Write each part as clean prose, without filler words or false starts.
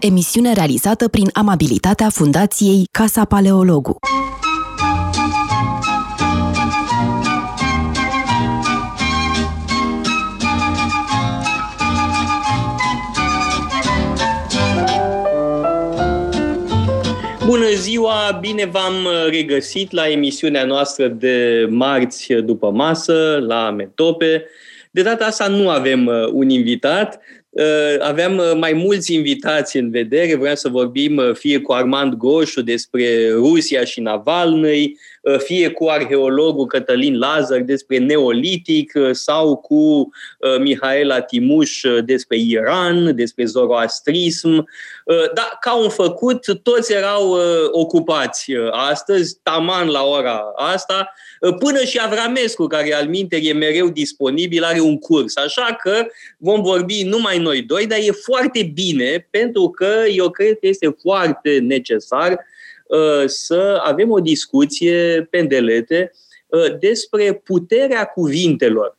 Emisiune realizată prin amabilitatea Fundației Casa Paleologu. Bună ziua, bine v-am regăsit la emisiunea noastră de marți după masă, la Metope. De data asta nu avem un invitat, aveam mai mulți invitați în vedere, vreau să vorbim fie cu Armand Goșu despre Rusia și Navalnăi, fie cu arheologul Cătălin Lazar despre Neolitic sau cu Mihaela Timuș despre Iran, despre zoroastrism. Dar ca un făcut, toți erau ocupați astăzi, taman la ora asta, până și Avramescu, care altminteri e mereu disponibil, are un curs. Așa că vom vorbi numai noi doi, dar e foarte bine, pentru că eu cred că este foarte necesar să avem o discuție pendelete despre puterea cuvintelor,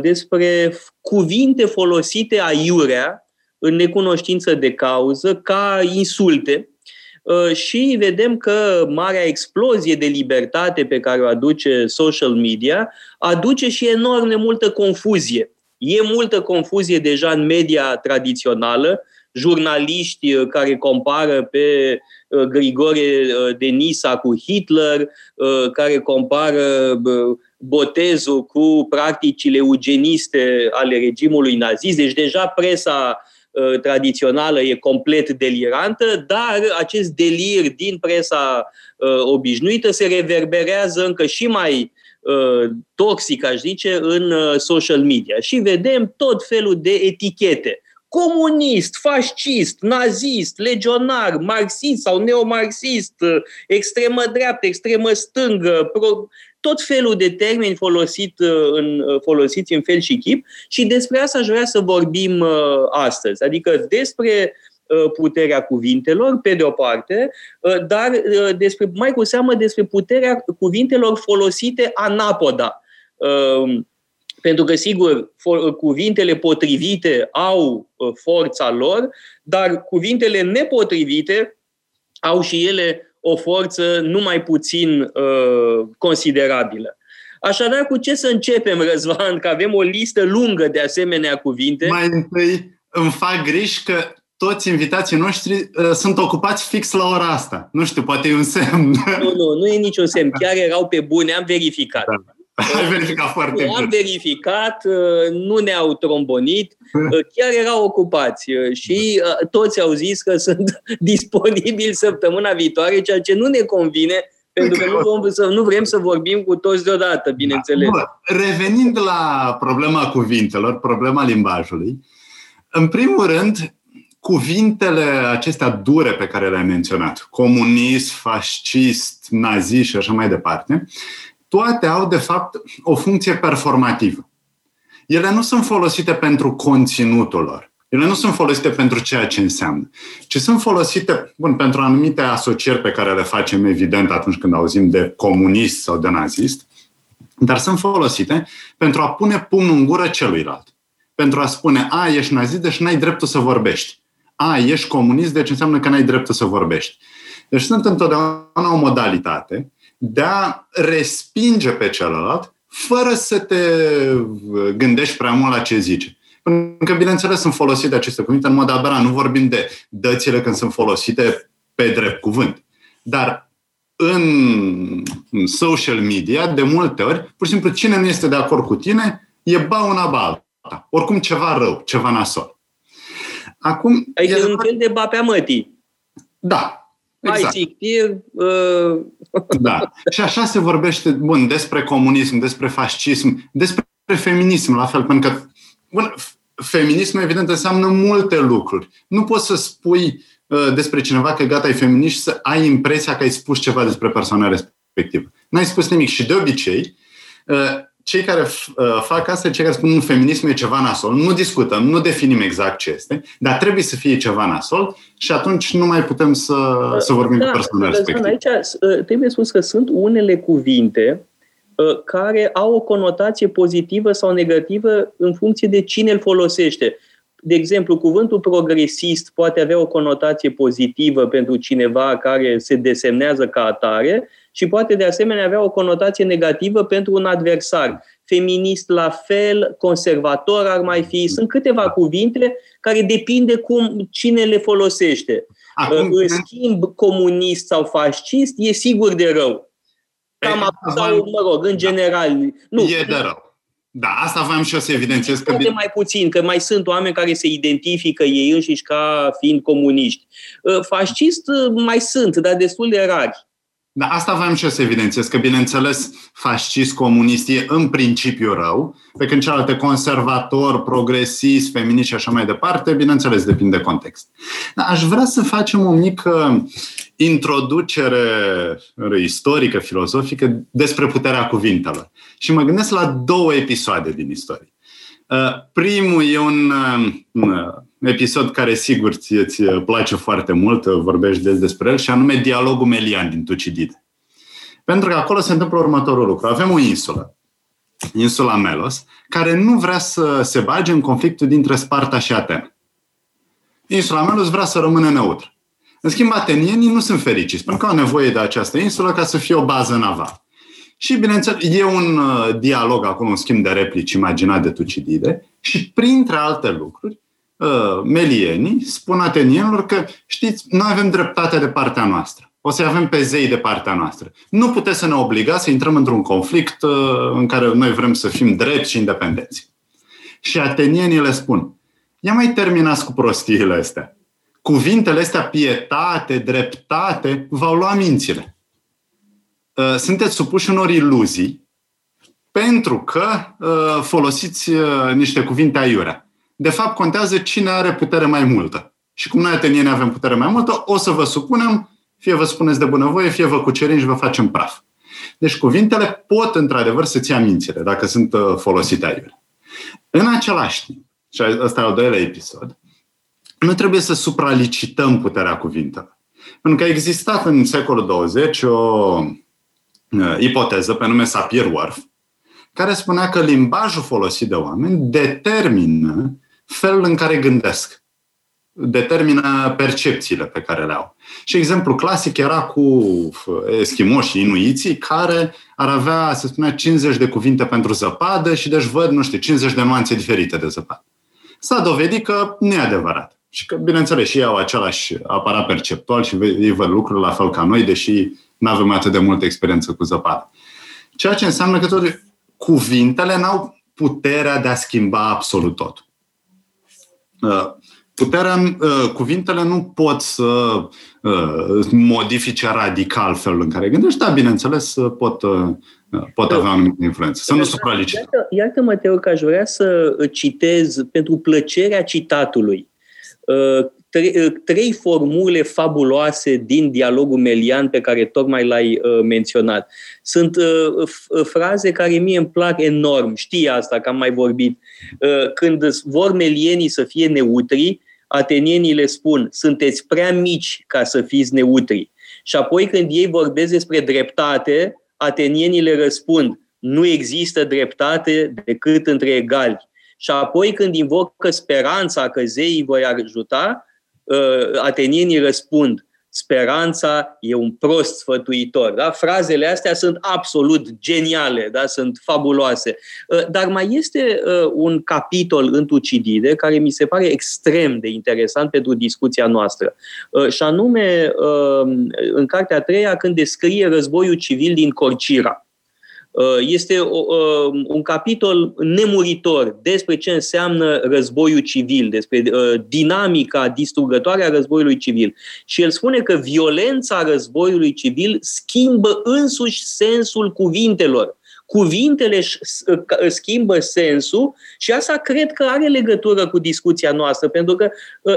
despre cuvinte folosite aiurea în necunoștință de cauză ca insulte și vedem că marea explozie de libertate pe care o aduce social media aduce și enorm de multă confuzie. E multă confuzie deja în media tradițională, jurnaliști care compară pe Grigore de Nisa cu Hitler, care compară botezul cu practicile eugeniste ale regimului nazist. Deci deja presa tradițională e complet delirantă, dar acest delir din presa obișnuită se reverberează încă și mai toxic, aș zice, în social media. Și vedem tot felul de etichete. Comunist, fascist, nazist, legionar, marxist sau neomarxist, extremă dreaptă, extremă stângă, tot felul de termeni folosiți în fel și chip și despre asta aș vrea să vorbim astăzi, adică despre puterea cuvintelor, pe de o parte, dar mai cu seamă despre puterea cuvintelor folosite anapoda. Pentru că, sigur, cuvintele potrivite au forța lor, dar cuvintele nepotrivite au și ele o forță numai puțin considerabilă. Așadar, cu ce să începem, Răzvan? Că avem o listă lungă de asemenea cuvinte. Mai întâi îmi fac griji că toți invitații noștri sunt ocupați fix la ora asta. Nu știu, poate e un semn. Nu e niciun semn. Chiar erau pe bune, am verificat. Da. Am verificat, nu ne-au trombonit, chiar erau ocupați și toți au zis că sunt disponibili săptămâna viitoare, ceea ce nu ne convine, pentru că nu vrem să vorbim cu toți deodată, bineînțeles. Revenind la problema cuvintelor, problema limbajului, în primul rând, cuvintele acestea dure pe care le-ai menționat, comunist, fascist, nazi și așa mai departe, toate au, de fapt, o funcție performativă. Ele nu sunt folosite pentru conținutul lor. Ele nu sunt folosite pentru ceea ce înseamnă, ci sunt folosite, pentru anumite asocieri pe care le facem, evident, atunci când auzim de comunist sau de nazist, dar sunt folosite pentru a pune pumnul în gură celuilalt. Pentru a spune, ești nazist, deci n-ai dreptul să vorbești. Ești comunist, deci înseamnă că n-ai dreptul să vorbești. Deci sunt întotdeauna o modalitate de a respinge pe celălalt fără să te gândești prea mult la ce zice. Pentru că, bineînțeles, sunt folosite aceste cuvinte în mod aberant. Nu vorbim de dățile când sunt folosite pe drept cuvânt. Dar în social media, de multe ori, pur și simplu, cine nu este de acord cu tine, e ba una, ba alta. Oricum ceva rău, ceva nasol. Acum, aici e un fel de ba pe mătii. Da. Exact. Da. Și așa se vorbește, despre comunism, despre fascism, despre feminism, la fel, pentru că, feminismul, evident, înseamnă multe lucruri. Nu poți să spui despre cineva că gata, e feminist și să ai impresia că ai spus ceva despre persoana respectivă. N-ai spus nimic și de obicei, cei care fac asta, cei care spun că feminismul e ceva nasol, nu discutăm, nu definim exact ce este, dar trebuie să fie ceva nasol și atunci nu mai putem să vorbim cu persoana respectivă. Aici trebuie spus că sunt unele cuvinte care au o conotație pozitivă sau negativă în funcție de cine îl folosește. de exemplu, cuvântul progresist poate avea o conotație pozitivă pentru cineva care se desemnează ca atare și poate de asemenea avea o conotație negativă pentru un adversar. Feminist la fel, conservator ar mai fi. Sunt câteva cuvinte care depinde cum cine le folosește. Acum, în schimb, comunist sau fascist e sigur de rău. În general. Nu, e de rău. Da, asta v-am și eu să evidențiez. Poate mai puțin, că mai sunt oameni care se identifică ei înșiși ca fiind comuniști. Fascist mai sunt, dar destul de rari. Da, asta v-am și eu să evidențiez, că bineînțeles fascist-comunist e în principiu rău, pe când cealaltă conservator, progresist, feminist și așa mai departe, bineînțeles, depinde de context. Dar aș vrea să facem o mică introducere istorică, filozofică despre puterea cuvintelor. Și mă gândesc la două episoade din istorie. Primul e un episod care sigur îți place foarte mult, vorbești des despre el, și anume dialogul Melian din Tucidide. Pentru că acolo se întâmplă următorul lucru. Avem o insulă, insula Melos, care nu vrea să se bage în conflictul dintre Sparta și Atena. Insula Melos vrea să rămână neutră. În schimb, atenienii nu sunt fericiți, pentru că au nevoie de această insulă ca să fie o bază navală. Și, bineînțeles, e un dialog acolo, un schimb de replici imaginat de Tucidide și, printre alte lucruri, melienii spun atenienilor că, știți, noi avem dreptate de partea noastră. O să avem pe zei de partea noastră. Nu puteți să ne obligați să intrăm într-un conflict în care noi vrem să fim drepți și independenți. Și atenienii le spun, ia mai terminați cu prostiile astea. Cuvintele astea, pietate, dreptate, v-au luat mințile. Sunteți supuși unor iluzii pentru că folosiți niște cuvinte aiurea. De fapt, contează cine are putere mai multă. Și cum noi atenieni avem putere mai multă, o să vă supunem, fie vă spuneți de bunăvoie, fie vă cucerim și vă facem praf. Deci cuvintele pot, într-adevăr, să-ți ia mințile, dacă sunt folosite aiurea. În același timp, și ăsta e al doilea episod, nu trebuie să supralicităm puterea cuvintelor. Pentru că a existat în secolul 20 o ipoteză pe nume Sapir-Whorf, care spunea că limbajul folosit de oameni determină felul în care gândesc. Determină percepțiile pe care le au. Și exemplu clasic era cu eschimoșii, inuiții, care ar avea, se spunea, 50 de cuvinte pentru zăpadă și deci văd, 50 de nuanțe diferite de zăpadă. S-a dovedit că nu e adevărat. Și că, bineînțeles, și ei au același aparat perceptual și ei văd lucruri la fel ca noi, deși nu avem atât de multă experiență cu zăpadă. Ceea ce înseamnă că tot cuvintele n-au puterea de a schimba absolut tot. Cuvintele nu pot să modifice radical felul în care gândești, dar, bineînțeles, pot avea anumită influență. Să nu supralicităm. Iartă-mă, Teo, că aș vrea să citez pentru plăcerea citatului trei formule fabuloase din dialogul Melian pe care tocmai l-ai menționat. Sunt fraze care mie îmi plac enorm, știi asta, că am mai vorbit. Când vor melienii să fie neutri, atenienii le spun, sunteți prea mici ca să fiți neutri. Și apoi când ei vorbesc despre dreptate, atenienii le răspund, nu există dreptate decât între egali. Și apoi când invocă speranța că zeii voi ajuta, atenienii răspund, speranța e un prost sfătuitor. Da? Frazele astea sunt absolut geniale, da? Sunt fabuloase. Dar mai este un capitol în Tucidide care mi se pare extrem de interesant pentru discuția noastră. Și anume, în cartea a treia, când descrie războiul civil din Corcira. Este un capitol nemuritor despre ce înseamnă războiul civil, despre dinamica distrugătoare a războiului civil. Și el spune că violența războiului civil schimbă însuși sensul cuvintelor. Cuvintele schimbă sensul și asta cred că are legătură cu discuția noastră, pentru că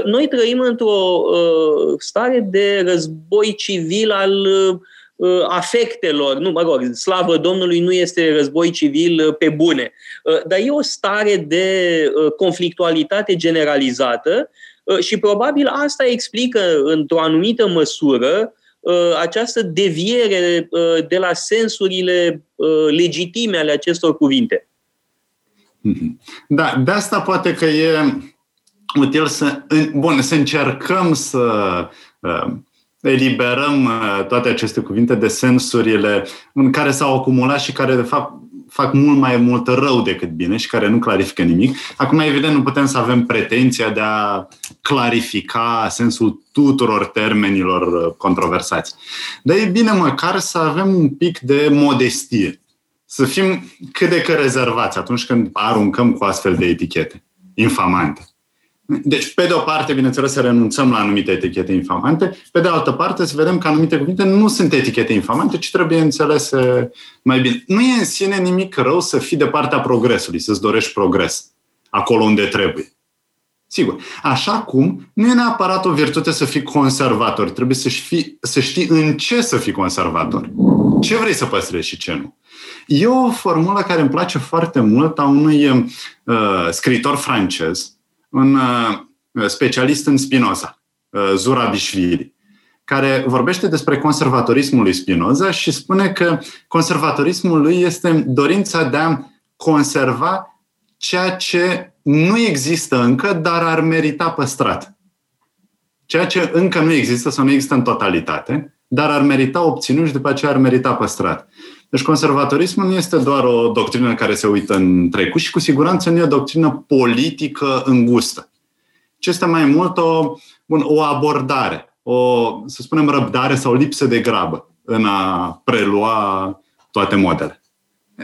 noi trăim într-o stare de război civil al afectelor, slavă Domnului, nu este război civil pe bune. Dar e o stare de conflictualitate generalizată și probabil asta explică într-o anumită măsură această deviere de la sensurile legitime ale acestor cuvinte. Da, de asta poate că e uite, el să încercăm să eliberăm toate aceste cuvinte de sensurile în care s-au acumulat și care, de fapt, fac mult mai mult rău decât bine și care nu clarifică nimic. Acum, evident, nu putem să avem pretenția de a clarifica sensul tuturor termenilor controversați. Dar e bine măcar să avem un pic de modestie. Să fim cât de cât rezervați atunci când aruncăm cu astfel de etichete infamante. Deci, pe de o parte, bineînțeles, să renunțăm la anumite etichete infamante, pe de altă parte, să vedem că anumite cuvinte nu sunt etichete infamante, ci trebuie înțelese mai bine. Nu e în sine nimic rău să fii de partea progresului, să-ți dorești progres, acolo unde trebuie. Sigur. Așa cum nu e neapărat o virtute să fii conservator. Trebuie să știi în ce să fii conservator. Ce vrei să păstrezi și ce nu. E o formulă care îmi place foarte mult a unui scriitor francez, un specialist în Spinoza, Zurabishvili, care vorbește despre conservatorismul lui Spinoza și spune că conservatorismul lui este dorința de a conserva ceea ce nu există încă, dar ar merita păstrat. Ceea ce încă nu există sau nu există în totalitate, dar ar merita obținut și după aceea ar merita păstrat. Deci conservatorismul nu este doar o doctrină care se uită în trecut și cu siguranță nu e o doctrină politică îngustă, ci este mai mult o abordare, să spunem, răbdare sau lipsă de grabă în a prelua toate modele.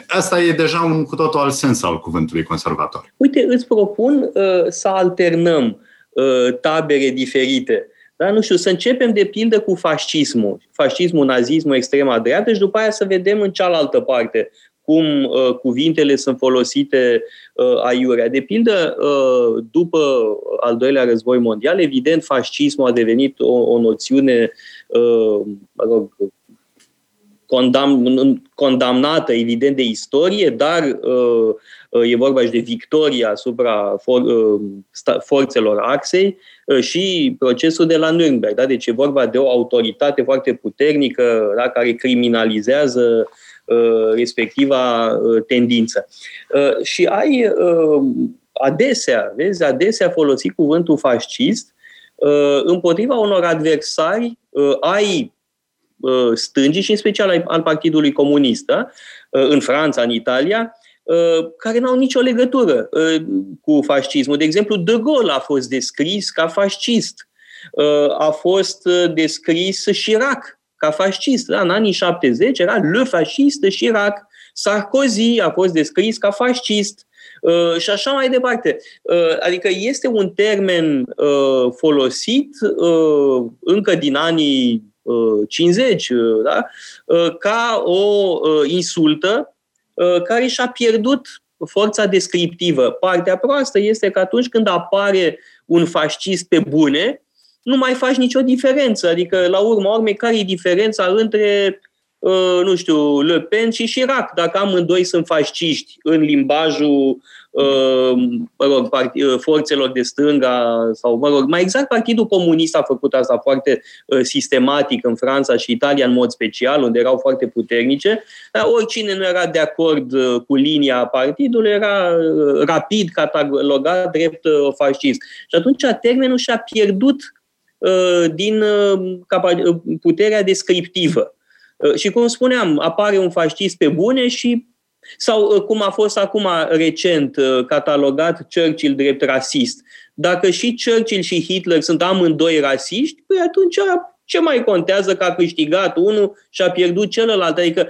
Asta e deja un cu totul alt sens al cuvântului conservator. Uite, îți propun să alternăm tabere diferite. Dar nu știu, să începem de pildă cu fascismul, nazismul, extrema dreaptă și după aia să vedem în cealaltă parte cum cuvintele sunt folosite aiurea. De pildă, după al doilea război mondial, evident, fascismul a devenit o noțiune condamnată, evident, de istorie, dar e vorba și de victoria asupra forțelor axei și procesul de la Nürnberg. Da? Deci e vorba de o autoritate foarte puternică, da? Care criminalizează respectiva tendință. Și ai adesea folosi cuvântul fascist împotriva unor adversari ai stângii și în special al Partidului Comunist, da? În Franța, în Italia, care n-au nicio legătură cu fascismul. De exemplu, De Gaulle a fost descris ca fascist, a fost descris Chirac ca fascist. Da? În anii 70 era le fascist de Chirac, Sarkozy a fost descris ca fascist și așa mai departe. Adică este un termen folosit încă din anii 50, da? Ca o insultă care și-a pierdut forța descriptivă. Partea proastă este că atunci când apare un fascist pe bune, nu mai faci nicio diferență. Adică, la urma urmei, care e diferența între, nu știu, Le Pen și Chirac? Dacă amândoi sunt fasciști în limbajul forțelor de stânga sau, mai exact, Partidul Comunist a făcut asta foarte sistematic în Franța și Italia, în mod special, unde erau foarte puternice, dar oricine nu era de acord cu linia partidului era rapid catalogat drept fascist. Și atunci termenul și-a pierdut din puterea descriptivă. Și, cum spuneam, apare un fascist pe bune și sau cum a fost acum recent catalogat Churchill drept rasist. Dacă și Churchill și Hitler sunt amândoi rasiști, păi atunci ce mai contează că a câștigat unul și a pierdut celălalt? Adică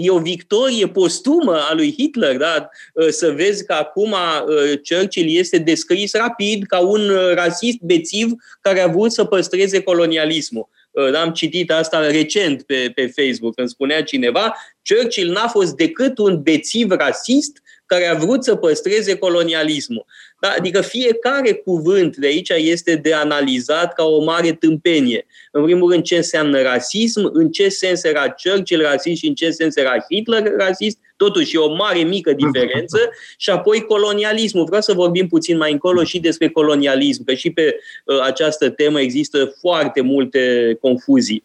e o victorie postumă a lui Hitler, da? Să vezi că acum Churchill este descris rapid ca un rasist bețiv care a vrut să păstreze colonialismul. Am citit asta recent pe Facebook, când spunea cineva, Churchill n-a fost decât un bețiv rasist care a vrut să păstreze colonialismul. Da? Adică fiecare cuvânt de aici este de analizat ca o mare tâmpenie. În primul rând, ce înseamnă rasism, în ce sens era Churchill rasist și în ce sens era Hitler rasist, totuși e o mare mică diferență. Și apoi colonialismul. Vreau să vorbim puțin mai încolo și despre colonialism, că și pe această temă există foarte multe confuzii.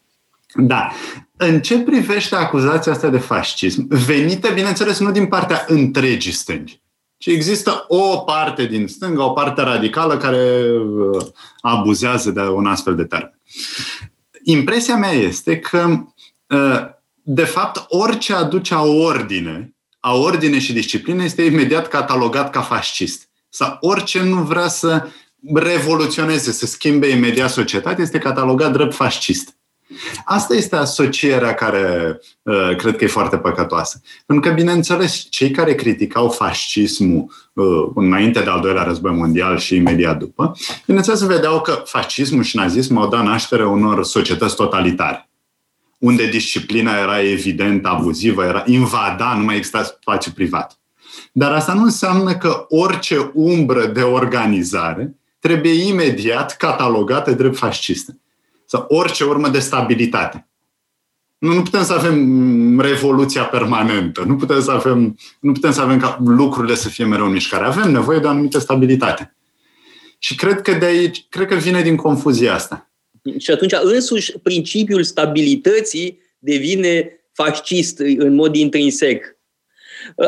Da. În ce privește acuzația asta de fascism, venită, bineînțeles, nu din partea întregii stângi, ci există o parte din stânga, o parte radicală care abuzează de un astfel de termen. Impresia mea este că, de fapt, orice aduce a ordine și disciplină este imediat catalogat ca fascist. Sau orice nu vrea să revoluționeze, să schimbe imediat societatea, este catalogat drept fascist. Asta este asocierea care cred că e foarte păcătoasă. Pentru că, bineînțeles, cei care criticau fascismul înainte de al doilea război mondial și imediat după, bineînțeles vedeau că fascismul și nazismul au dat naștere unor societăți totalitare, unde disciplina era evident abuzivă, era invada, nu mai exista spațiu privat. Dar asta nu înseamnă că orice umbră de organizare trebuie imediat catalogată drept fascistă. Sau orice urmă de stabilitate. Nu putem să avem revoluția permanentă, nu putem să avem ca lucrurile să fie mereu în mișcare. Avem nevoie de o anumită stabilitate. Și cred că de aici, cred că vine din confuzia asta. Și atunci însuși principiul stabilității devine fascist în mod intrinsec.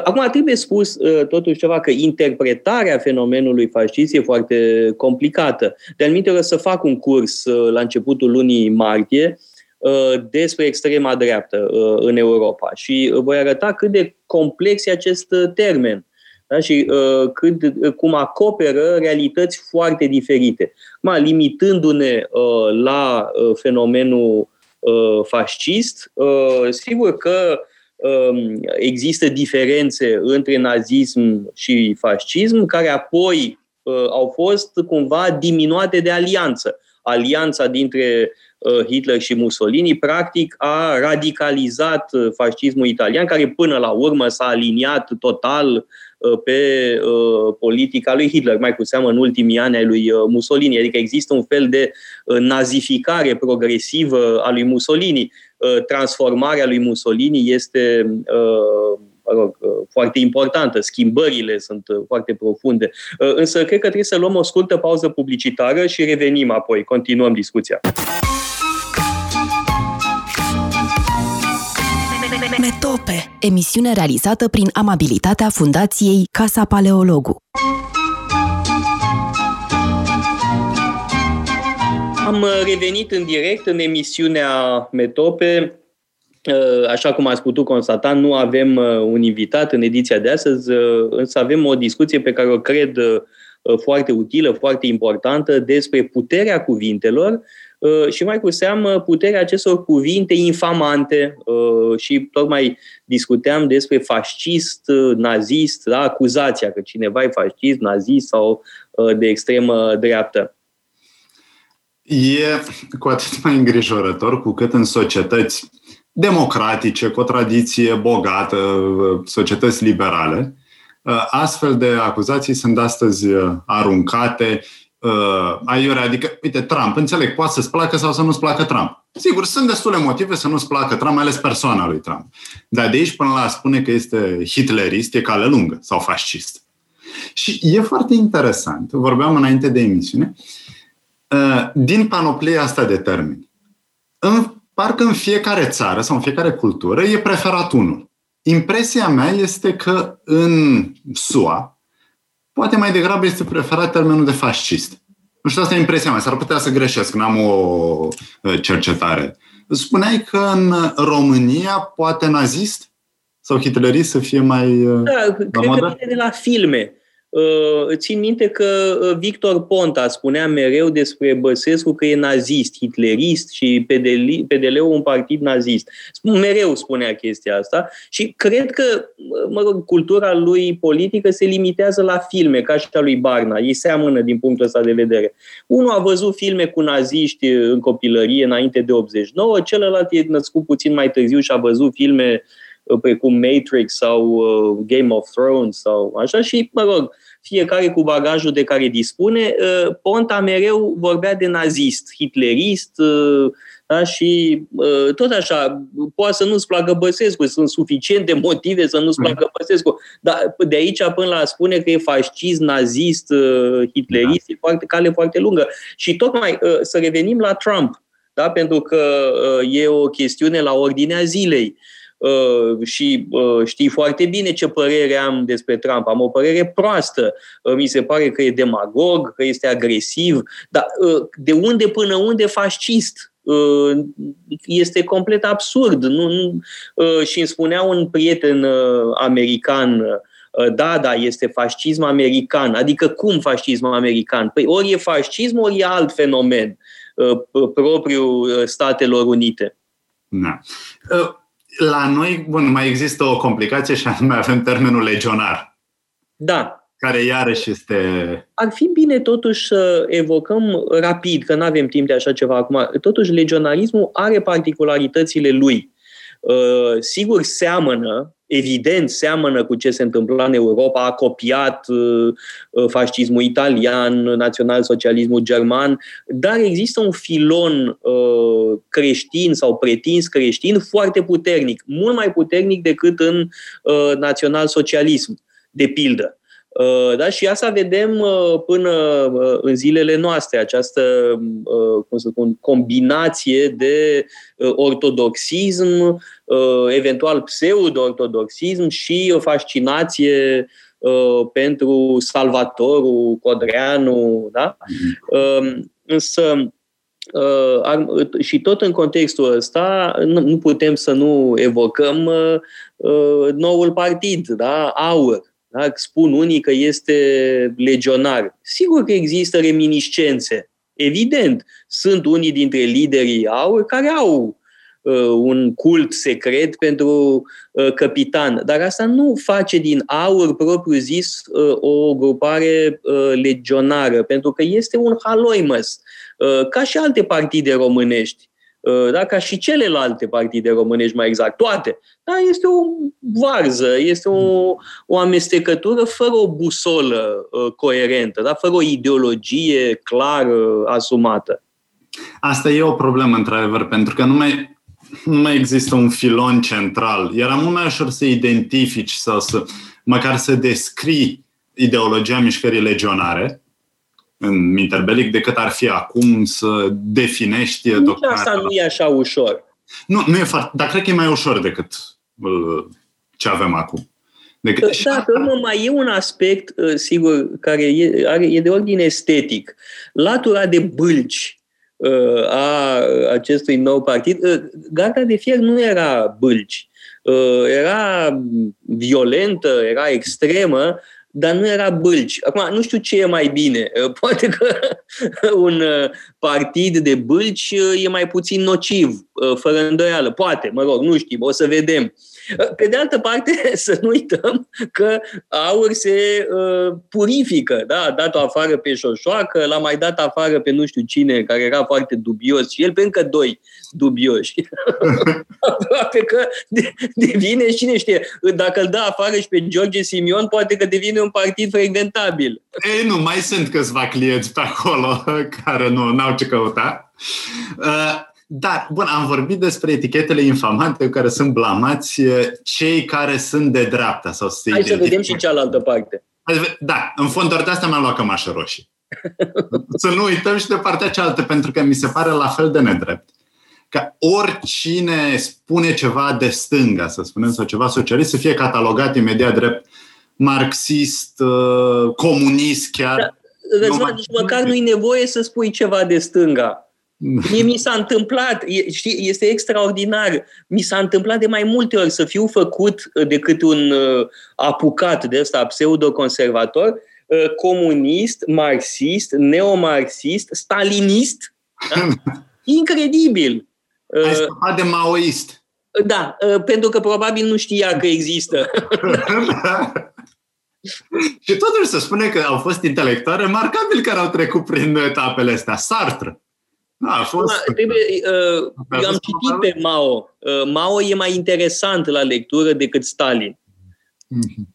Acum trebuie spus totuși ceva, că interpretarea fenomenului fascist e foarte complicată. De anumite ori să fac un curs la începutul lunii martie despre extrema dreaptă în Europa și voi arăta cât de complex e acest termen, da? Și cum acoperă realități foarte diferite. Acum, limitându-ne la fenomenul fascist, sigur că există diferențe între nazism și fascism, care apoi au fost cumva diminuate de alianță. Alianța dintre Hitler și Mussolini, practic, a radicalizat fascismul italian, care până la urmă s-a aliniat total pe politica lui Hitler, mai cu seamă în ultimii ani ai lui Mussolini. Adică există un fel de nazificare progresivă a lui Mussolini. Transformarea lui Mussolini este foarte importantă, schimbările sunt foarte profunde. Însă cred că trebuie să luăm o scurtă pauză publicitară și revenim apoi, continuăm discuția. Metope, emisiune realizată prin amabilitatea Fundației Casa Paleologu. Am revenit în direct în emisiunea Metope. Așa cum ați putut constata, nu avem un invitat în ediția de astăzi, însă avem o discuție pe care o cred foarte utilă, foarte importantă, despre puterea cuvintelor și mai cu seamă puterea acestor cuvinte infamante. Și tocmai discuteam despre fascist, nazist, da? Acuzația că cineva e fascist, nazist sau de extremă dreaptă. E cu atât mai îngrijorător cu cât în societăți democratice, cu o tradiție bogată, societăți liberale, astfel de acuzații sunt astăzi aruncate aiurea. Adică, uite, Trump, înțeleg, poate să-ți placă sau să nu-ți placă Trump. Sigur, sunt destule motive să nu-ți placă Trump, mai ales persoana lui Trump. Dar de aici până la a spune că este hitlerist, e cale lungă, sau fascist. Și e foarte interesant, vorbeam înainte de emisiune, din panoplia asta de termeni. Parcă în fiecare țară sau în fiecare cultură e preferat unul. Impresia mea este că în SUA poate mai degrabă este preferat termenul de fascist. Nu știu, asta e impresia mea, s-ar putea să greșesc, n-am o cercetare. Spuneai că în România poate nazist sau hitlerist să fie mai... Da, cred că vine de la filme. Țin minte că Victor Ponta spunea mereu despre Băsescu că e nazist, hitlerist și PDL-ul un partid nazist. Mereu spunea chestia asta și cred că, cultura lui politică se limitează la filme, ca și a lui Barna. Ei seamănă din punctul ăsta de vedere. Unul a văzut filme cu naziști în copilărie înainte de 89, celălalt e născut puțin mai târziu și a văzut filme precum Matrix sau Game of Thrones sau așa și, fiecare cu bagajul de care dispune. Ponta mereu vorbea de nazist, hitlerist, da? Și tot așa, poate să nu-ți placă Băsescu, sunt suficiente motive să nu-ți placă Băsescu, dar de aici până la spune că e fascist, nazist, hitlerist, da. E cale foarte lungă. Și tocmai să revenim la Trump, da? Pentru că e o chestiune la ordinea zilei. și știi foarte bine ce părere am despre Trump. Am o părere proastă. Mi se pare că e demagog, că este agresiv. Dar de unde până unde fascist? Este complet absurd. Și îmi spunea un prieten american, da, este fascism american. Adică cum fascism american? Păi ori e fascism, ori e alt fenomen propriu Statelor Unite. Da. La noi, mai există o complicație și anume avem termenul legionar. Da. Care iarăși este... Ar fi bine totuși să evocăm rapid, că nu avem timp de așa ceva acum. Totuși legionarismul are particularitățile lui. Sigur seamănă, evident seamănă cu ce se întâmpla în Europa, a copiat fascismul italian, național-socialismul german, dar există un filon creștin sau pretins creștin foarte puternic, mult mai puternic decât în național-socialism, de pildă. Da, și asta vedem până în zilele noastre, această, cum să spun, combinație de ortodoxism, eventual pseudo-ortodoxism și o fascinație pentru Salvatorul, Codreanu, da? Însă, și tot în contextul ăsta nu putem să nu evocăm noul partid, da? AUR. Da? Spun unii că este legionar. Sigur că există reminiscențe. Evident, sunt unii dintre liderii AUR care au un cult secret pentru căpitan. Dar asta nu face din AUR, propriu zis, o grupare legionară, pentru că este un haloimăs, ca și alte partide românești. Da, ca și celelalte partide românești, mai exact, toate. Da, este o varză, este o amestecătură fără o busolă coerentă, da, fără o ideologie clar asumată. Asta e o problemă, într-adevăr, pentru că nu mai există un filon central. Era mult mai ușor să identifici sau măcar să descrii ideologia mișcării legionare în interbelic, decât ar fi acum să definești... Nici asta nu e așa ușor. Nu e foarte... Dar cred că e mai ușor decât ce avem acum. Da, pe urmă mai e un aspect, sigur, care e de ordin estetic. Latura de bâlci a acestui nou partid. Garda de Fier nu era bâlci. Era violentă, era extremă, dar nu era bâlci. Acum, nu știu ce e mai bine. Poate că un partid de bâlci e mai puțin nociv, fără îndoială. Poate, nu știm, o să vedem. Pe de altă parte, să nu uităm că AUR se purifică. Da? A dat-o afară pe Șoșoacă, l-a mai dat afară pe nu știu cine, care era foarte dubios, și el pe încă doi dubioși. Aproape că devine, cine știe, dacă îl dă afară și pe George Simion, poate că devine un partid frecventabil. Ei, nu, mai sunt câțiva clienți pe acolo care nu au ce căuta. Dar, am vorbit despre etichetele infamante care sunt blamați cei care sunt de dreapta. Sau hai să vedem și cealaltă parte. Da, în fond, doar de asta mi-am luat cămașă roșie. Să nu uităm și de partea cealaltă, pentru că mi se pare la fel de nedrept că oricine spune ceva de stânga, să spunem, sau ceva socialist, să fie catalogat imediat drept marxist, comunist chiar. Da, Răzvan, nici măcar nu-i nevoie să spui ceva de stânga. Mi s-a întâmplat, este extraordinar, mi s-a întâmplat de mai multe ori să fiu făcut de câte un apucat de ăsta pseudoconservator, comunist, marxist, neomarxist, stalinist. Da? Incredibil! Ai scăpat de maoist. Da, pentru că probabil nu știa că există. Și totuși se spune că au fost intelectuali remarcabili care au trecut prin etapele astea. Sartre. Da, eu am citit pe Mao. Mao e mai interesant la lectură decât Stalin.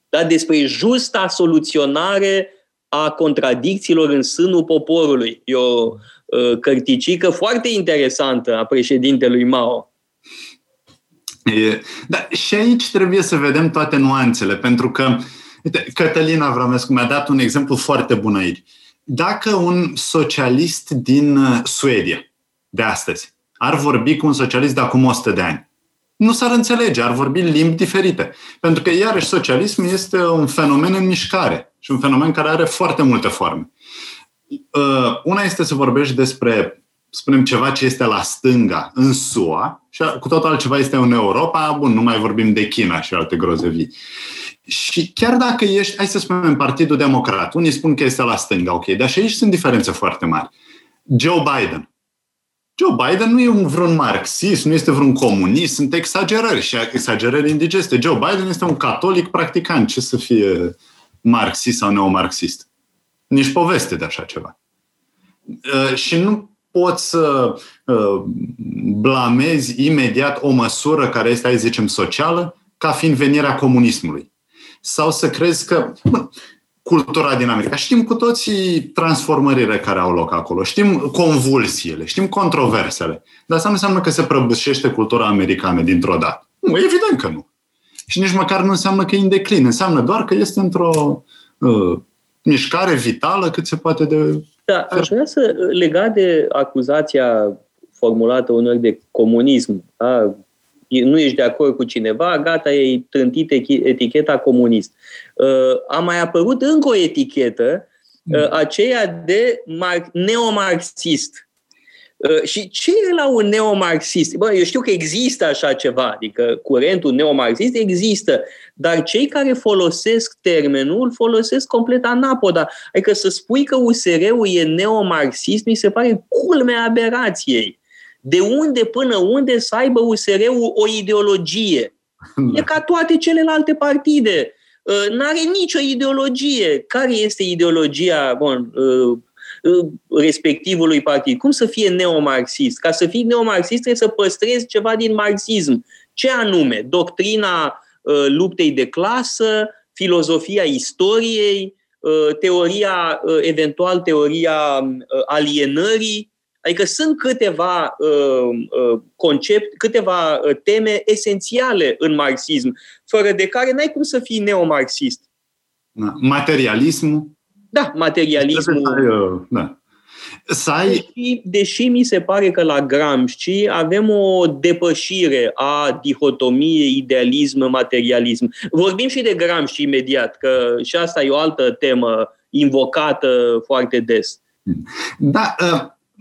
Dar despre justa soluționare a contradicțiilor în sânul poporului. E o cărticică foarte interesantă a președintelui Mao. Da, și aici trebuie să vedem toate nuanțele, pentru că uite, Cătălin Avramescu mi-a dat un exemplu foarte bun aici. Dacă un socialist din Suedia de astăzi ar vorbi cu un socialist de acum 100 de ani, nu s-ar înțelege, ar vorbi limbi diferite. Pentru că, iarăși, socialismul este un fenomen în mișcare și un fenomen care are foarte multe forme. Una este să vorbești despre, spunem, ceva ce este la stânga, în SUA, și cu totul altceva este în Europa, bun, nu mai vorbim de China și alte grozăvii. Și chiar dacă ești, hai să spunem, Partidul Democrat, unii spun că este la stânga, ok, dar și aici sunt diferențe foarte mari. Joe Biden nu e vreun marxist, nu este vreun comunist, sunt exagerări și exagerări indigeste. Joe Biden este un catolic practicant, ce să fie marxist sau neomarxist. Nici poveste de așa ceva. Și nu poți să blamezi imediat o măsură care este, hai să zicem, socială, ca fiind venirea comunismului. Sau să crezi că... Bun, cultura din America. Știm cu toții transformările care au loc acolo. Știm convulsiile, știm controversele. Dar asta nu înseamnă că se prăbușește cultura americană dintr-o dată. Nu, evident că nu. Și nici măcar nu înseamnă că e în declin. Înseamnă doar că este într-o mișcare vitală cât se poate de... Da, aș vrea să lega de acuzația formulată uneori de comunism. Da? Nu ești de acord cu cineva, gata, e trântit eticheta comunist. A mai apărut încă o etichetă, aceea de neomarxist. Și ce e la un neomarxist? Bă, eu știu că există așa ceva, adică curentul neomarxist există, dar cei care folosesc termenul îl folosesc complet anapoda. Adică să spui că USR-ul e neomarxist, mi se pare culmea aberației. De unde până unde să aibă USR-ul o ideologie? E ca toate celelalte partide. N-are nicio ideologie. Care este ideologia respectivului partid? Cum să fie neomarxist? Ca să fii neomarxist trebuie să păstrezi ceva din marxism. Ce anume? Doctrina luptei de clasă, filozofia istoriei, teoria alienării. Adică sunt câteva câteva teme esențiale în marxism, fără de care n-ai cum să fii neomarxist. Da. Materialismul. Da, materialismul. Da. Deși mi se pare că la Gramsci avem o depășire a dihotomiei idealism-materialism. Vorbim și de Gramsci imediat, că și asta e o altă temă invocată foarte des. Da,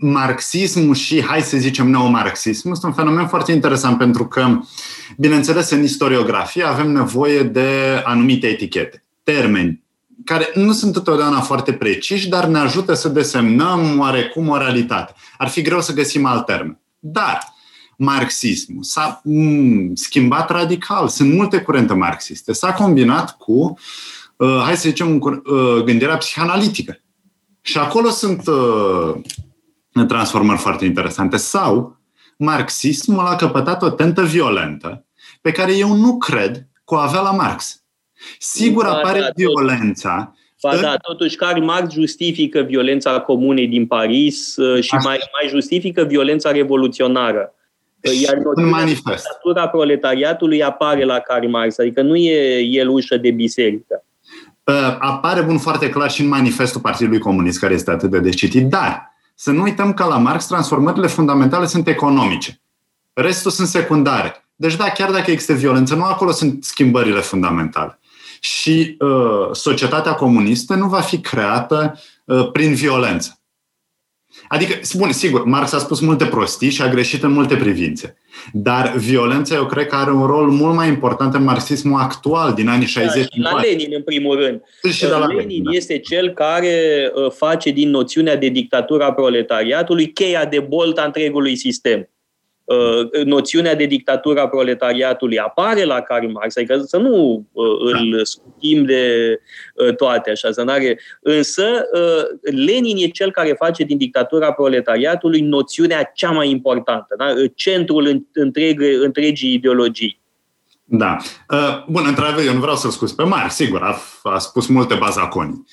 marxismul și, hai să zicem, neomarxismul este un fenomen foarte interesant pentru că, bineînțeles, în istoriografie avem nevoie de anumite etichete, termeni, care nu sunt întotdeauna foarte preciși, dar ne ajută să desemnăm oarecum o realitate. Ar fi greu să găsim alt termen. Dar marxismul s-a schimbat radical. Sunt multe curente marxiste. S-a combinat cu, hai să zicem, gândirea psihanalitică. Și acolo sunt... transformări foarte interesante. Sau marxismul a căpătat o tentă violentă pe care eu nu cred că o avea la Marx. Sigur apare violența. Da, totuși Karl Marx justifică violența Comunei din Paris și mai justifică violența revoluționară. Iar dictatura proletariatului apare la Karl Marx, adică nu e el ușă de biserică. Apare foarte clar și în manifestul Partidului Comunist, care este atât de citit, dar să nu uităm că la Marx transformările fundamentale sunt economice. Restul sunt secundare. Deci da, chiar dacă există violență, nu acolo sunt schimbările fundamentale. Și societatea comunistă nu va fi creată prin violență. Adică, bun, sigur, Marx a spus multe prostii și a greșit în multe privințe. Dar violența, eu cred că are un rol mult mai important în marxismul actual, din anii 60. Și la Lenin, în primul rând. Lenin este cel care face din noțiunea de dictatura proletariatului cheia de bolt a întregului sistem. Noțiunea de dictatura proletariatului apare la Karl Marx, adică să nu îl scutim de toate, așa, să n-are. Însă Lenin e cel care face din dictatura proletariatului noțiunea cea mai importantă, da? Centrul întregii ideologii. Da. Bun, într-adevăr, eu nu vreau să-l scuz pe Marx, sigur, a spus multe bazaconii.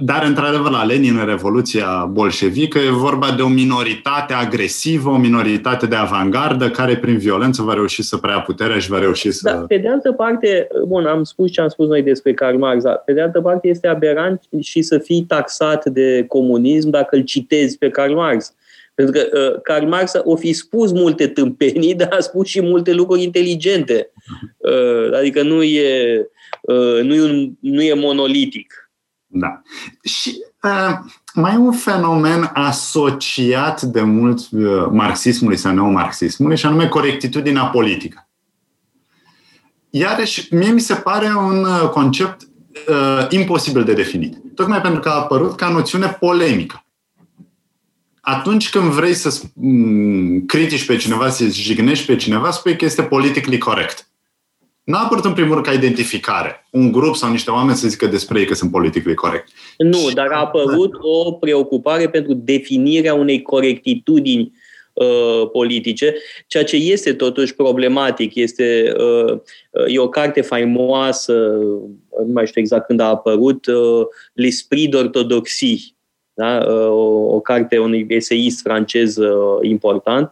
Dar, într-adevăr, la Lenin, în Revoluția Bolșevică, e vorba de o minoritate agresivă, o minoritate de avangardă, care prin violență va reuși să preia puterea și va reuși să... Da, pe de altă parte, bun, am spus ce am spus noi despre Karl Marx, dar pe de altă parte este aberant și să fii taxat de comunism dacă îl citezi pe Karl Marx. Pentru că Karl Marx o fi spus multe tâmpenii, dar a spus și multe lucruri inteligente. Adică nu e monolitic. Da. Și mai e un fenomen asociat de mult marxismului sau neomarxismului, și anume corectitudinea politică. Iarăși, mie mi se pare un concept imposibil de definit. Tocmai pentru că a apărut ca noțiune polemică. Atunci când vrei să critici pe cineva, să jignești pe cineva, spui că este politically correct. N-a apărut în primul rând ca identificare. Un grup sau niște oameni să zică despre ei că sunt politically correct. Nu, dar a apărut o preocupare pentru definirea unei corectitudini politice, ceea ce este totuși problematic. E o carte faimoasă, nu mai știu exact când a apărut, L'esprit d'orthodoxie. Da? O carte a unui eseist francez important,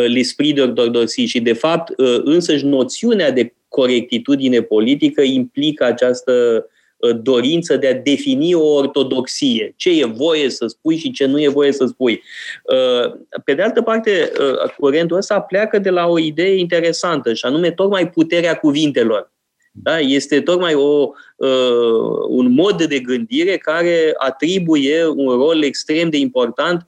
L'esprit d'orthodoxie. Și, de fapt, însăși noțiunea de corectitudine politică implică această dorință de a defini o ortodoxie. Ce e voie să spui și ce nu e voie să spui. Pe de altă parte, curentul ăsta pleacă de la o idee interesantă, și anume tocmai puterea cuvintelor. Da? Este tocmai un mod de gândire care atribuie un rol extrem de important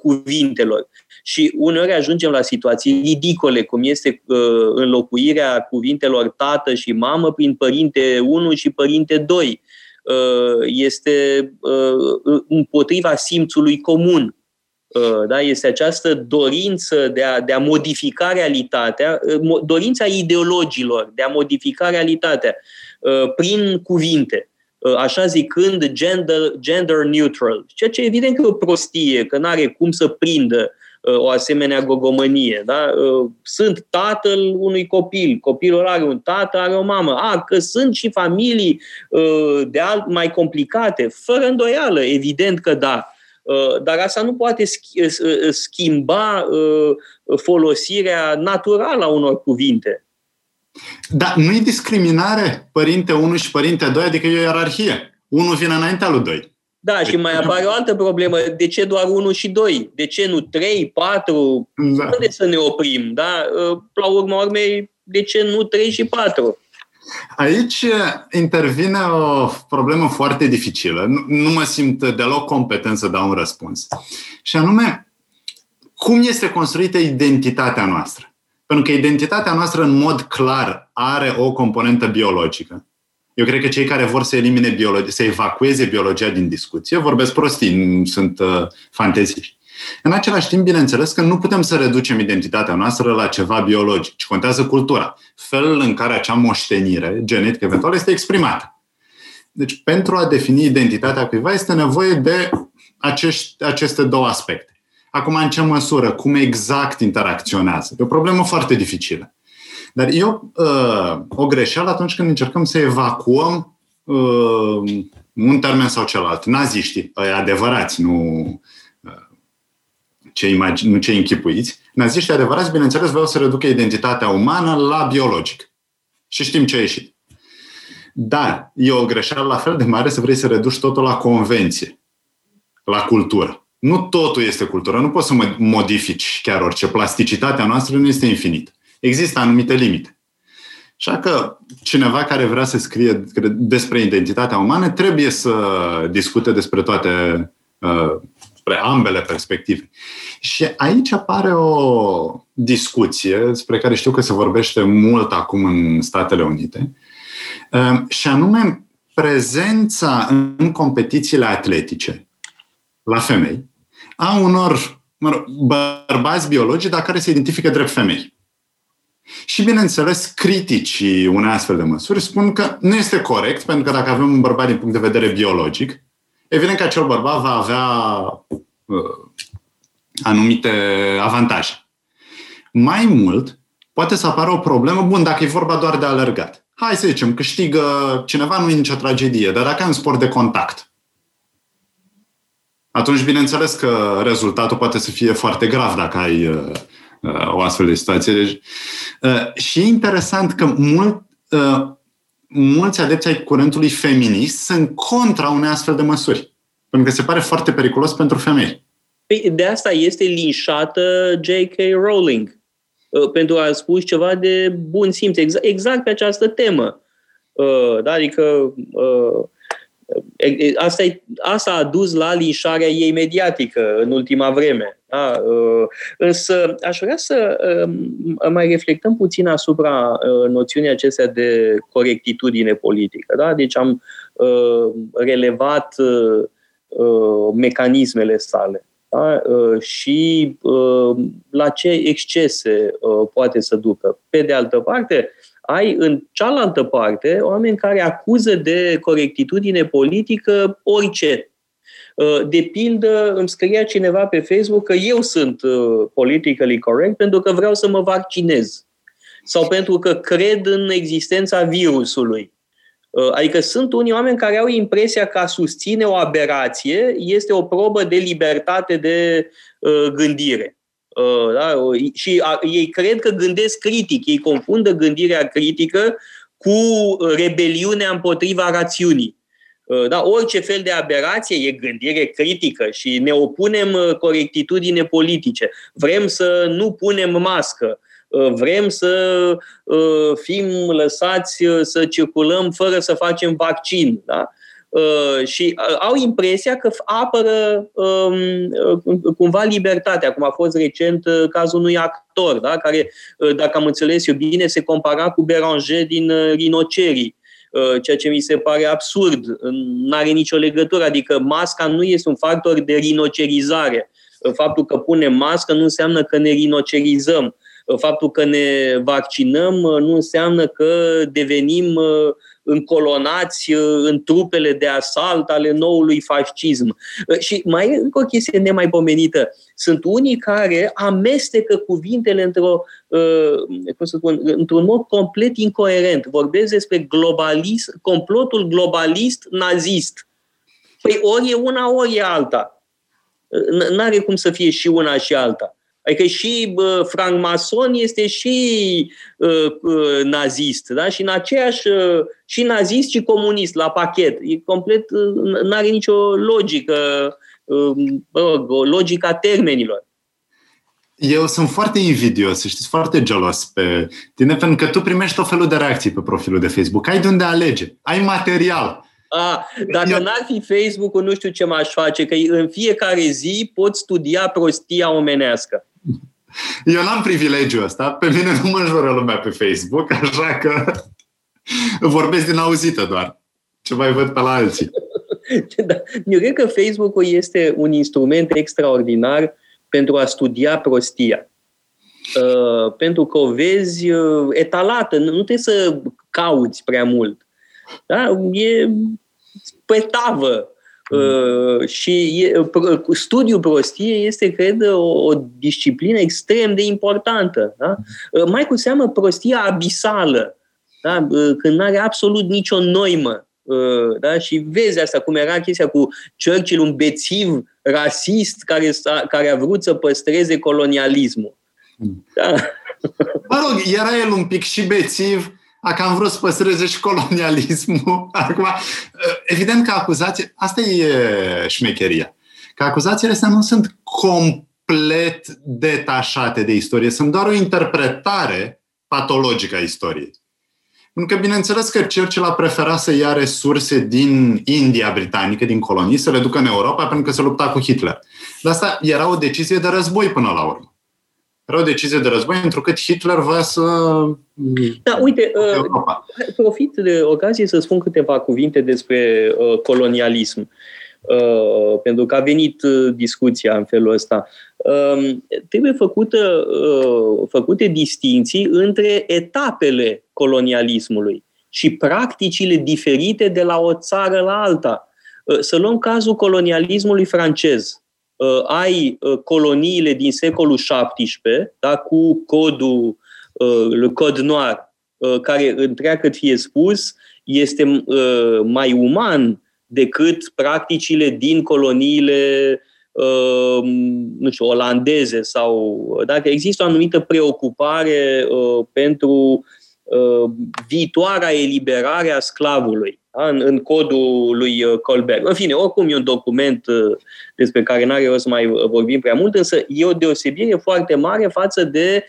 cuvintelor. Și uneori ajungem la situații ridicole, cum este înlocuirea cuvintelor tată și mamă prin părinte 1 și părinte 2. Este împotriva simțului comun. Da? Este această dorință de a modifica realitatea, dorința ideologilor de a modifica realitatea prin cuvinte. Așa zicând gender neutral. Ceea ce evident că e o prostie, că n-are cum să prindă o asemenea gogomănie. Da? Sunt tatăl unui copil, copilul are un tată, are o mamă. Că sunt și familii mai complicate, fără îndoială, evident că da. Dar asta nu poate schimba folosirea naturală a unor cuvinte. Dar nu e discriminare părinte 1 și părinte 2? Adică e o ierarhie. 1 vine înaintea lui 2. Da, și mai apare o altă problemă. De ce doar 1 și 2? De ce nu 3, 4? Da. Unde să ne oprim? Da? La urma urmei, de ce nu 3 și 4? Aici intervine o problemă foarte dificilă. Nu mă simt deloc competent să dau un răspuns. Și anume, cum este construită identitatea noastră? Pentru că identitatea noastră, în mod clar, are o componentă biologică. Eu cred că cei care vor să elimine biologia, să evacueze biologia din discuție, vorbesc prostii, nu sunt fantezii. În același timp, bineînțeles că nu putem să reducem identitatea noastră la ceva biologic, ci contează cultura. Felul în care acea moștenire genetică eventual este exprimată. Deci, pentru a defini identitatea cuiva, este nevoie de aceste două aspecte. Acum, în ce măsură, cum exact interacționează? E o problemă foarte dificilă. Dar eu o greșeală atunci când încercăm să evacuăm un termen sau celălalt. Naziștii, adevărați, nu cei închipuiți. Naziștii adevărați, bineînțeles, vreau să reducă identitatea umană la biologic. Și știm ce a ieșit. Dar e o greșeală la fel de mare să vrei să reduci totul la convenție, la cultură. Nu totul este cultură. Nu poți să modifici chiar orice. Plasticitatea noastră nu este infinită. Există anumite limite. Așa că cineva care vrea să scrie despre identitatea umană trebuie să discute despre toate, spre ambele perspective. Și aici apare o discuție despre care știu că se vorbește mult acum în Statele Unite, și anume prezența în competițiile atletice la femei a unor bărbați biologici, dar care se identifică drept femei. Și, bineînțeles, criticii unei astfel de măsuri spun că nu este corect, pentru că dacă avem un bărbat din punct de vedere biologic, evident că acel bărbat va avea anumite avantaje. Mai mult, poate să apară o problemă, bun, dacă e vorba doar de alergat. Hai să zicem, câștigă cineva, nu e nicio tragedie, dar dacă e un sport de contact, atunci, bineînțeles că rezultatul poate să fie foarte grav dacă ai o astfel de situație. Deci, și e interesant că mulți adepți ai curentului feminist sunt contra unei astfel de măsuri. Pentru că se pare foarte periculos pentru femei. De asta este linșată J.K. Rowling, pentru a spus ceva de bun simț, exact pe această temă. Adică asta a dus la linșarea ei mediatică în ultima vreme. Însă aș vrea să mai reflectăm puțin asupra noțiunii acestea de corectitudine politică. Da? Deci am relevat mecanismele sale. Da? Și la ce excese poate să ducă. Pe de altă parte, ai în cealaltă parte oameni care acuză de corectitudine politică orice. De pildă, îmi scria cineva pe Facebook că eu sunt politically correct pentru că vreau să mă vaccinez sau pentru că cred în existența virusului. Adică sunt unii oameni care au impresia că a susține o aberație este o probă de libertate de gândire. Da? Și ei cred că gândesc critic, ei confundă gândirea critică cu rebeliunea împotriva rațiunii. Da? Orice fel de aberație e gândire critică și ne opunem corectitudine politice. Vrem să nu punem mască. Vrem să fim lăsați să circulăm fără să facem vaccin. Da? Și au impresia că apără cumva libertatea, cum a fost recent cazul unui actor, da? Care, dacă am înțeles eu bine, se compara cu Beranger din Rinocerii, ceea ce mi se pare absurd, n-are nicio legătură, adică masca nu este un factor de rinocerizare. Faptul că punem mască nu înseamnă că ne rinocerizăm. Faptul că ne vaccinăm nu înseamnă că devenim încolonați în trupele de asalt ale noului fascism. Și mai e încă o chestie nemaipomenită. Sunt unii care amestecă cuvintele într-un mod complet incoerent. Vorbesc despre complotul globalist-nazist. Păi ori e una, ori e alta. N-are cum să fie și una și alta. Adică și francmason este și nazist, da? Și în aceeași, și nazist și comunist la pachet. E complet, n-are nicio logică, logica termenilor. Eu sunt foarte invidios, știți, foarte gelos pe tine, pentru că tu primești tot felul de reacții pe profilul de Facebook. Ai de unde alege, ai material. Dacă n-ar fi Facebook-ul, nu știu ce m-aș face, că în fiecare zi pot studia prostia omenească. Eu n-am privilegiul ăsta, pe mine nu mă înjură lumea pe Facebook, așa că vorbesc din auzită doar, ce mai văd pe la alții. Da. Eu cred că Facebook-ul este un instrument extraordinar pentru a studia prostia. Pentru că o vezi etalată, nu trebuie să cauți prea mult. Da? E pe tavă. Și studiul prostiei este, cred, o disciplină extrem de importantă. Da? Mai cu seamă prostia abisală, da? Când n-are absolut nicio noimă. Da? Și vezi asta, cum era chestia cu Churchill, un bețiv rasist care a vrut să păstreze colonialismul. Da? Mă rog, era el un pic și bețiv, a cam vrut să păstreze și colonialismul. Acum, evident că acuzații... Asta e șmecheria. Că acuzațiile astea nu sunt complet detașate de istorie. Sunt doar o interpretare patologică a istoriei. Pentru că, bineînțeles, că Churchill a preferat să ia resurse din India britanică, din colonii, să le ducă în Europa, pentru că se lupta cu Hitler. Dar asta era o decizie de război până la urmă. Era o decizie de război, întrucât Hitler vrea să... Da, uite, profit de ocazie să spun câteva cuvinte despre colonialism, pentru că a venit discuția în felul ăsta. Trebuie făcute distinții între etapele colonialismului și practicile diferite de la o țară la alta. Să luăm cazul colonialismului francez. Ai coloniile din secolul XVII, da, cu codul, le cod noir, care, întreagăt fie spus, este mai uman decât practicile din coloniile, nu știu, olandeze sau, dacă există o anumită preocupare pentru viitoarea eliberare a sclavului, da? În codul lui Colbert. În fine, oricum e un document despre care n-are rost să mai vorbim prea mult, însă e o deosebire foarte mare față de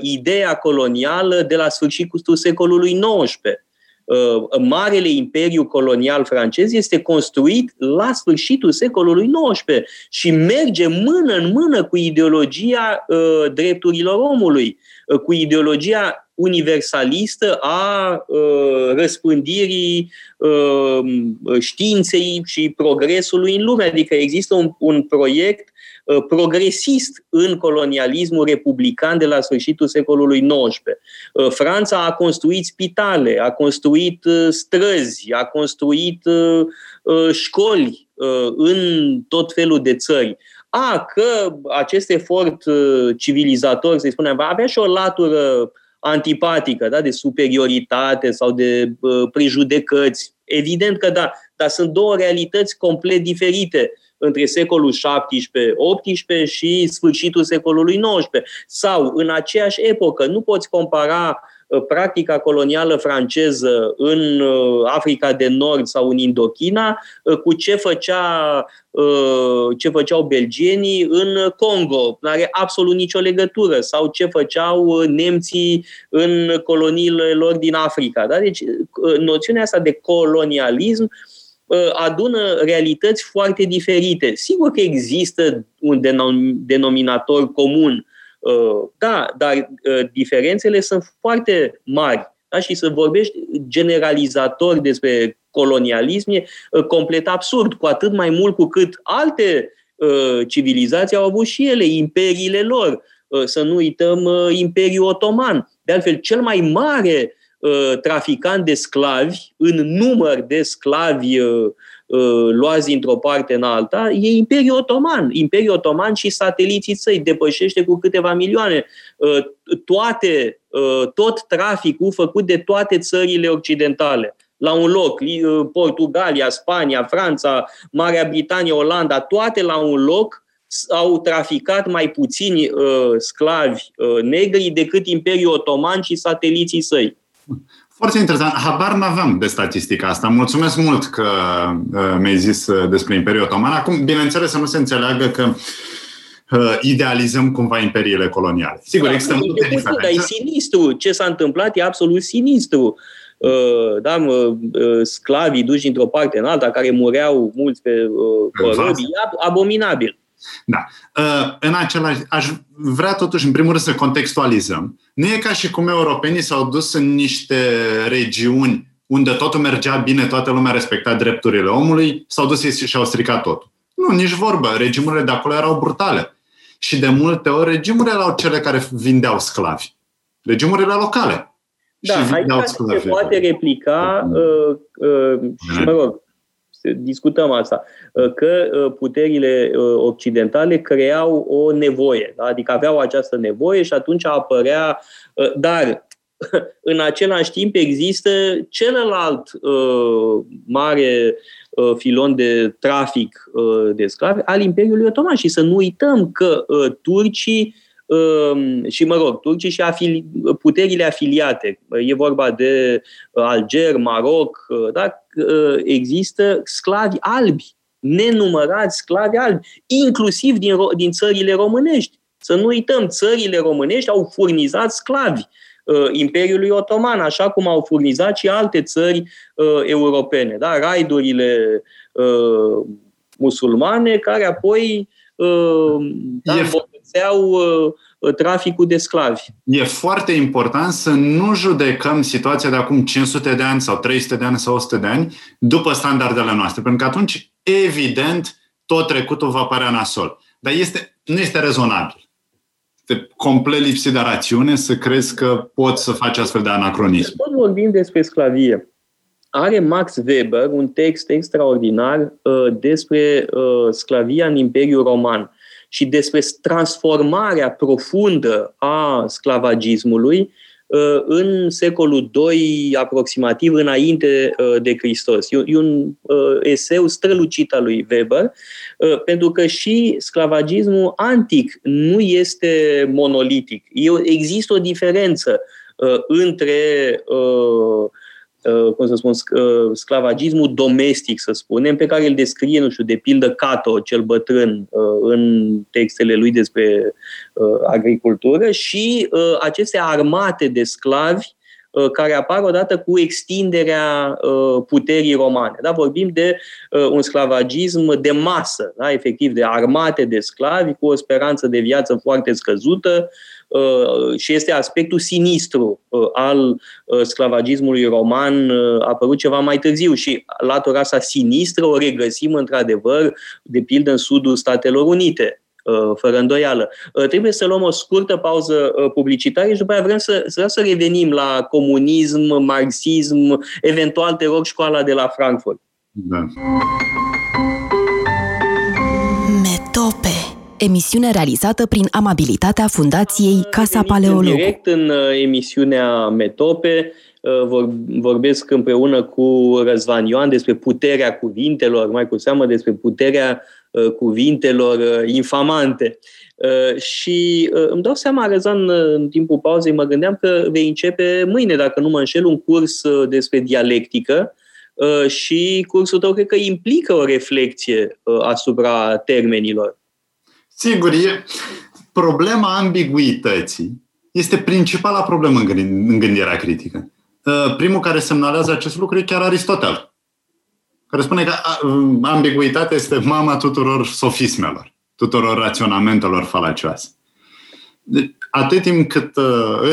ideea colonială de la sfârșitul secolului XIX. Marele imperiu colonial francez este construit la sfârșitul secolului XIX și merge mână în mână cu ideologia drepturilor omului, cu ideologia universalistă a răspândirii științei și progresului în lume. Adică există un proiect progresist în colonialismul republican de la sfârșitul secolului XIX. Franța a construit spitale, a construit străzi, a construit școli în tot felul de țări. Că acest efort civilizator, să-i spunem, va avea și o latură antipatică, da, de superioritate sau de prejudecăți. Evident că da, dar sunt două realități complet diferite între secolul XVII-XVIII și sfârșitul secolului XIX. Sau, în aceeași epocă, nu poți compara practica colonială franceză în Africa de Nord sau în Indochina cu ce făceau belgienii în Congo. Nu are absolut nicio legătură. Sau ce făceau nemții în coloniile lor din Africa. Da? Deci, noțiunea asta de colonialism adună realități foarte diferite. Sigur că există un denominator comun, da, dar diferențele sunt foarte mari. Da? Și să vorbești generalizator despre colonialism e complet absurd, cu atât mai mult cu cât alte civilizații au avut și ele imperiile lor. Să nu uităm Imperiul Otoman. De altfel, cel mai mare traficant de sclavi, în număr de sclavi luați dintr-o parte în alta, e Imperiul Otoman. Imperiul Otoman și sateliții săi depășește cu câteva milioane tot traficul făcut de toate țările occidentale. La un loc, Portugalia, Spania, Franța, Marea Britanie, Olanda, toate la un loc au traficat mai puțini sclavi negri decât Imperiul Otoman și sateliții săi. Foarte interesant. Habar n-aveam de statistica asta. Mulțumesc mult că mi-ai zis despre Imperiul Otoman. Acum, bineînțeles, să nu se înțeleagă că idealizăm cumva imperiile coloniale. Sigur, da, există multe diferențe. Dar e sinistru. Ce s-a întâmplat e absolut sinistru. Da, sclavii duși dintr-o parte în alta, care mureau mulți pe corăbii, abominabil. Da. În același, aș vrea totuși, în primul rând, să contextualizăm. Nu e ca și cum europenii s-au dus în niște regiuni unde totul mergea bine, toată lumea respecta drepturile omului, s-au dus și au stricat totul. Nu, nici vorbă. Regimurile de acolo erau brutale. Și de multe ori regimurile erau cele care vindeau sclavi. Regimurile locale. Da, și vindeau sclavi. Se poate replica și, mă rog, discutăm asta, că puterile occidentale creau o nevoie, da? Adică aveau această nevoie și atunci apărea, dar în același timp există celălalt mare filon de trafic de sclavi al Imperiului Otoman și să nu uităm că turcii și, mă rog, turcii și puterile afiliate, e vorba de Alger, Maroc, da? Există sclavi albi, nenumărați sclavi albi, inclusiv din țările românești. Să nu uităm, țările românești au furnizat sclavi Imperiului Otoman, așa cum au furnizat și alte țări europene. Da? Raidurile musulmane, care apoi îmbogățeau traficul de sclavi. E foarte important să nu judecăm situația de acum 500 de ani sau 300 de ani sau 100 de ani după standardele noastre, pentru că atunci, evident, tot trecutul va părea nasol. Dar nu este rezonabil. Este complet lipsit de rațiune să crezi că poți să faci astfel de anacronism. Tot vorbim despre sclavie. Are Max Weber un text extraordinar despre sclavia în Imperiul Roman și despre transformarea profundă a sclavagismului în secolul II, aproximativ, înainte de Hristos. E un eseu strălucit al lui Weber, pentru că și sclavagismul antic nu este monolitic. Există o diferență între sclavagismul domestic, să spunem, pe care îl descrie, nu știu, de pildă Cato, cel bătrân, în textele lui despre agricultură, și aceste armate de sclavi care apar odată cu extinderea puterii romane. Da? Vorbim de un sclavagism de masă, da? Efectiv de armate de sclavi cu o speranță de viață foarte scăzută, și este aspectul sinistru al sclavagismului roman apărut ceva mai târziu, și latura asta sinistră o regăsim într-adevăr, de pildă, în sudul Statelor Unite, fără îndoială. Trebuie să luăm o scurtă pauză publicitară și după aia vrem să revenim la comunism, marxism, eventual te rog școala de la Frankfurt. Da. Metope. Emisiune realizată prin amabilitatea Fundației Casa Paleologu. Direct în emisiunea Metope vorbesc împreună cu Răzvan Ioan despre puterea cuvintelor, mai cu seamă despre puterea cuvintelor infamante. Și îmi dau seama, Răzvan, în timpul pauzei mă gândeam că vei începe mâine, dacă nu mă înșel, un curs despre dialectică, și cursul tău cred că implică o reflecție asupra termenilor. Sigur, problema ambiguității este principala problemă în gândirea critică. Primul care semnalează acest lucru e chiar Aristotel, care spune că ambiguitatea este mama tuturor sofismelor, tuturor raționamentelor falacioase. Atât timp cât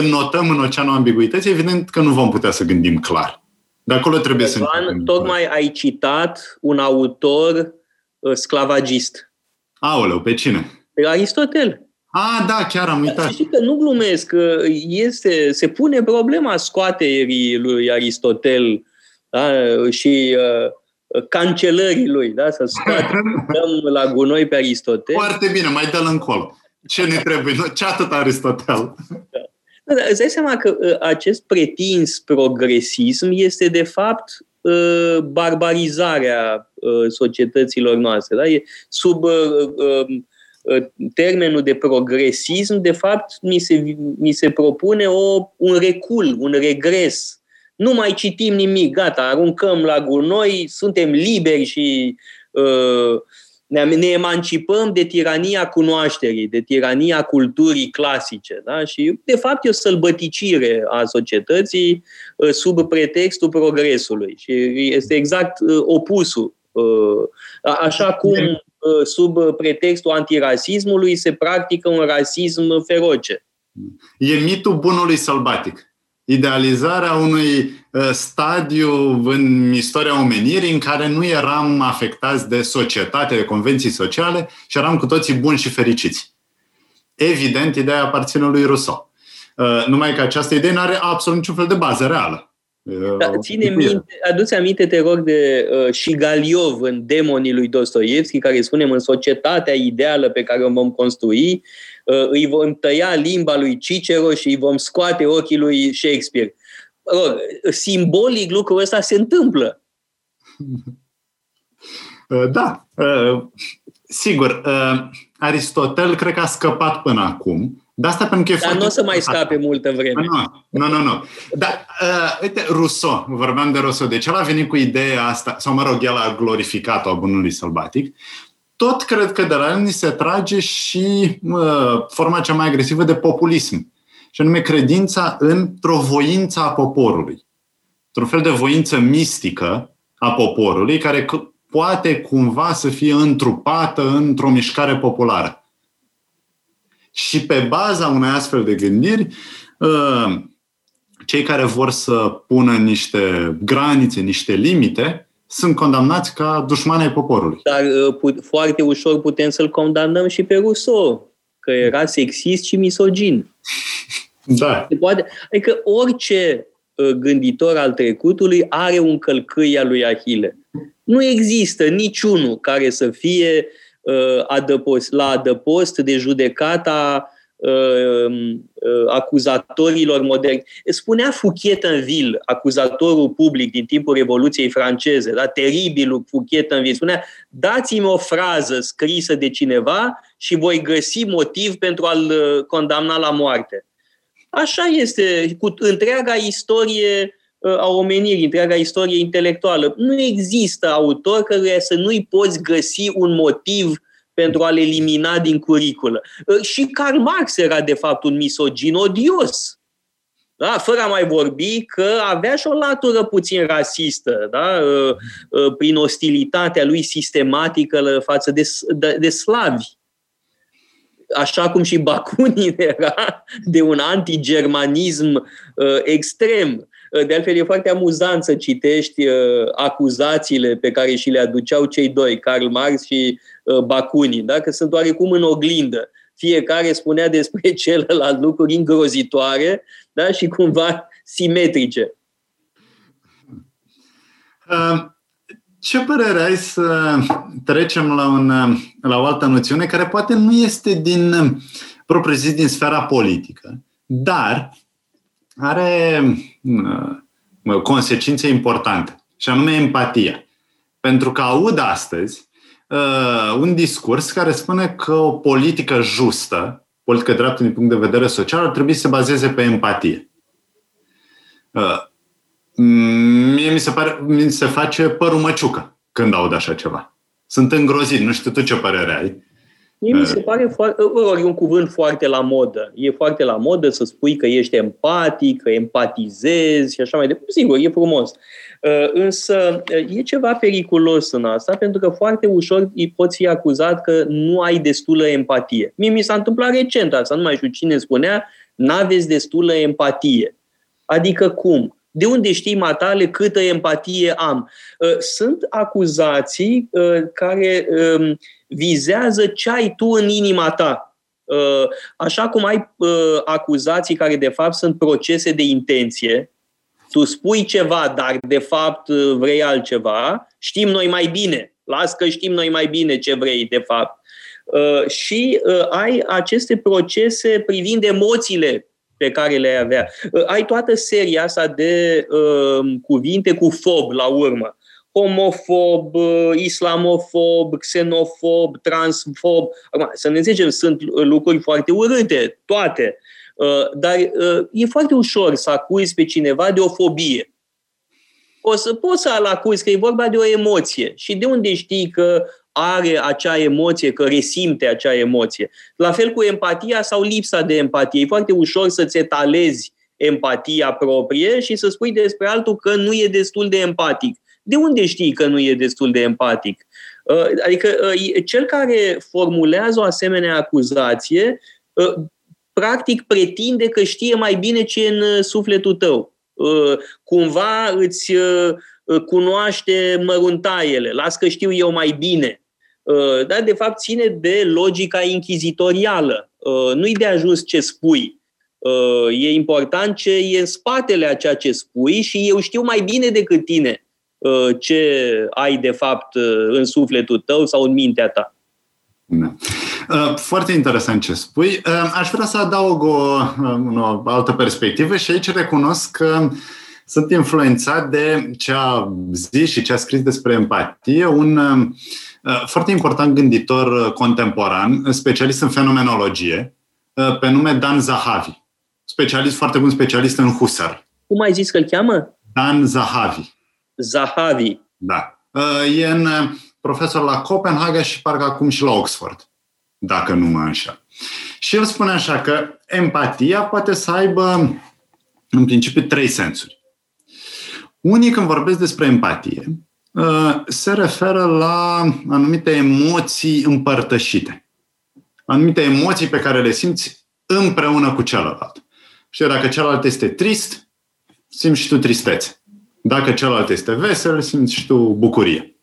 înnotăm în oceanul ambiguității, evident că nu vom putea să gândim clar. De acolo trebuie să începem. Tocmai ai citat un autor sclavagist. Aoleu, pe cine? Pe Aristotel. Ah, da, chiar am uitat. Știi că nu glumesc, se pune problema scoaterii lui Aristotel, da? Și cancelării lui, da? Să scoatem la gunoi pe Aristotel. Foarte bine, mai dă-l încolo. Ce ne trebuie? Ce atât Aristotel? Da. Da, îți dai seama că acest pretins progresism este de fapt barbarizarea societăților noastre. Da? Sub termenul de progresism, de fapt, mi se propune un recul, un regres. Nu mai citim nimic, gata, aruncăm la gunoi, suntem liberi și ne emancipăm de tirania cunoașterii, de tirania culturii clasice. Da? Și, de fapt, e o sălbăticire a societății sub pretextul progresului. Și este exact opusul. Așa cum sub pretextul antirasismului se practică un rasism feroce. E mitul bunului sălbatic. Idealizarea unui stadiu în istoria omenirii în care nu eram afectați de societate, de convenții sociale și eram cu toții buni și fericiți. Evident, ideea aparține lui Rousseau. Numai că această idee nu are absolut niciun fel de bază reală. Da, adu-ți aminte, te rog, de Shigaliov în Demonii lui Dostoievski, care spunem în societatea ideală pe care o vom construi, îi vom tăia limba lui Cicero și îi vom scoate ochii lui Shakespeare. Simbolic lucrul ăsta se întâmplă. Da, sigur, Aristotel cred că a scăpat până acum. De asta, pentru că dar nu o să mai scape multă vreme. Nu. Dar, uite, Rousseau, vorbeam de Rousseau, deci el a venit cu ideea asta, sau mă rog, el a glorificat-o, a bunului sălbatic. Tot cred că de la el ni se trage și forma cea mai agresivă de populism, și anume credința într-o voință a poporului. Într-un fel de voință mistică a poporului, care poate cumva să fie întrupată într-o mișcare populară. Și pe baza unei astfel de gândiri, cei care vor să pună niște granițe, niște limite, sunt condamnați ca dușmani ai poporului. Dar foarte ușor putem să-l condamnăm și pe Rousseau, că era sexist și misogin. Da. Adică orice gânditor al trecutului are un călcâi al lui Ahile. Nu există niciunul care să fie la adăpost de judecata acuzatorilor moderni. Spunea Fouquier-Tinville, acuzatorul public din timpul Revoluției franceze, da? Teribilul Fouquier-Tinville, spunea: dați-mi o frază scrisă de cineva și voi găsi motiv pentru a-l condamna la moarte. Așa este cu întreaga istorie a omenirii, întreaga istorie intelectuală. Nu există autor căruia să nu-i poți găsi un motiv pentru a-l elimina din curiculă. Și Karl Marx era, de fapt, un misogin odios. Da? Fără a mai vorbi că avea și o latură puțin rasistă, da? Prin ostilitatea lui sistematică față de slavi. Așa cum și Bakunin era de un antigermanism extrem. De altfel, e foarte amuzant să citești acuzațiile pe care și le aduceau cei doi, Karl Marx și Bakunin, da? Că sunt oarecum în oglindă. Fiecare spunea despre celălalt lucruri îngrozitoare, da? Și cumva simetrice. Ce părere ai să trecem la o altă noțiune care poate nu este din propriu-zis din sfera politică, dar are consecințe importante, și anume empatia. Pentru că aud astăzi un discurs care spune că o politică justă, politică dreaptă din punct de vedere social, ar trebui să se bazeze pe empatie. Mie mi se face părul măciucă când aud așa ceva. Sunt îngrozit, nu știu tu ce părere ai. Mie mi se pare e un cuvânt foarte la modă. E foarte la modă să spui că ești empatic, că empatizezi și așa mai departe. Sigur, e frumos. Însă e ceva periculos în asta, pentru că foarte ușor îi poți fi acuzat că nu ai destulă empatie. Mie mi s-a întâmplat recent asta, nu mai știu cine spunea, n-aveți destulă empatie. Adică cum? De unde știi, matale, câtă empatie am? Sunt acuzații care vizează ce ai tu în inima ta. Așa cum ai acuzații care, de fapt, sunt procese de intenție. Tu spui ceva, dar, de fapt, vrei altceva. Știm noi mai bine. Las că știm noi mai bine ce vrei, de fapt. Și ai aceste procese privind emoțiile pe care le avea. Ai toată seria asta de cuvinte cu fob la urmă. Homofob, islamofob, xenofob, transfob. Acum, să ne înțelegem, sunt lucruri foarte urâte, toate. Dar e foarte ușor să acuzi pe cineva de o fobie. Poți să-l acuzi că e vorba de o emoție. Și de unde știi că are acea emoție, că resimte acea emoție? La fel cu empatia sau lipsa de empatie. E foarte ușor să-ți etalezi empatia proprie și să spui despre altul că nu e destul de empatic. De unde știi că nu e destul de empatic? Adică cel care formulează o asemenea acuzație practic pretinde că știe mai bine ce e în sufletul tău. Cumva îți cunoaște măruntaiele, las că știu eu mai bine. Dar, de fapt, ține de logica inchizitorială. Nu-i de ajuns ce spui. E important ce e în spatele a ceea ce spui și eu știu mai bine decât tine ce ai, de fapt, în sufletul tău sau în mintea ta. Da. Foarte interesant ce spui. Aș vrea să adaug o altă perspectivă și aici recunosc că sunt influențat de ce a zis și ce a scris despre empatie un foarte important gânditor contemporan, specialist în fenomenologie, pe nume Dan Zahavi. Specialist, foarte bun specialist în Husserl. Cum ai zis că îl cheamă? Dan Zahavi. Zahavi. Da. E în profesor la Copenhaga și parcă acum și la Oxford, dacă nu mă înșel. Și el spune așa că empatia poate să aibă în principiu trei sensuri. Unii, când vorbesc despre empatie, se referă la anumite emoții împărtășite. Anumite emoții pe care le simți împreună cu celălalt. Și dacă celălalt este trist, simți și tu tristețe. Dacă celălalt este vesel, simți și tu bucurie.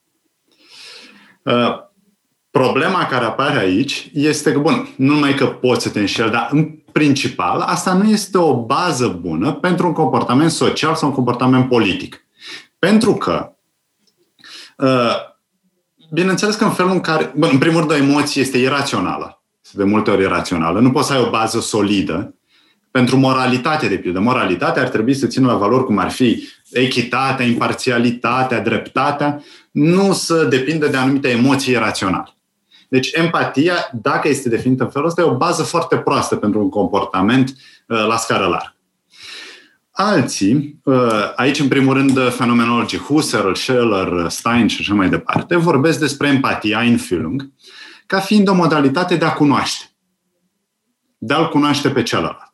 Problema care apare aici este că, bun, nu numai că poți să te înșeli, dar în principal asta nu este o bază bună pentru un comportament social sau un comportament politic. Pentru că, bineînțeles că în felul în care, bun, în primul rând, o emoție este irațională, este de multe ori irațională, nu poți să ai o bază solidă pentru moralitate, de pildă. Moralitatea ar trebui să țină la valori cum ar fi echitatea, imparțialitatea, dreptatea, nu să depindă de anumite emoții iraționale. Deci empatia, dacă este definită în felul ăsta, e o bază foarte proastă pentru un comportament la scară largă. Alții, aici în primul rând fenomenologii Husserl, Scheler, Stein și așa mai departe, vorbesc despre empatia, Einfühlung, ca fiind o modalitate de a cunoaște. De a-l cunoaște pe celălalt.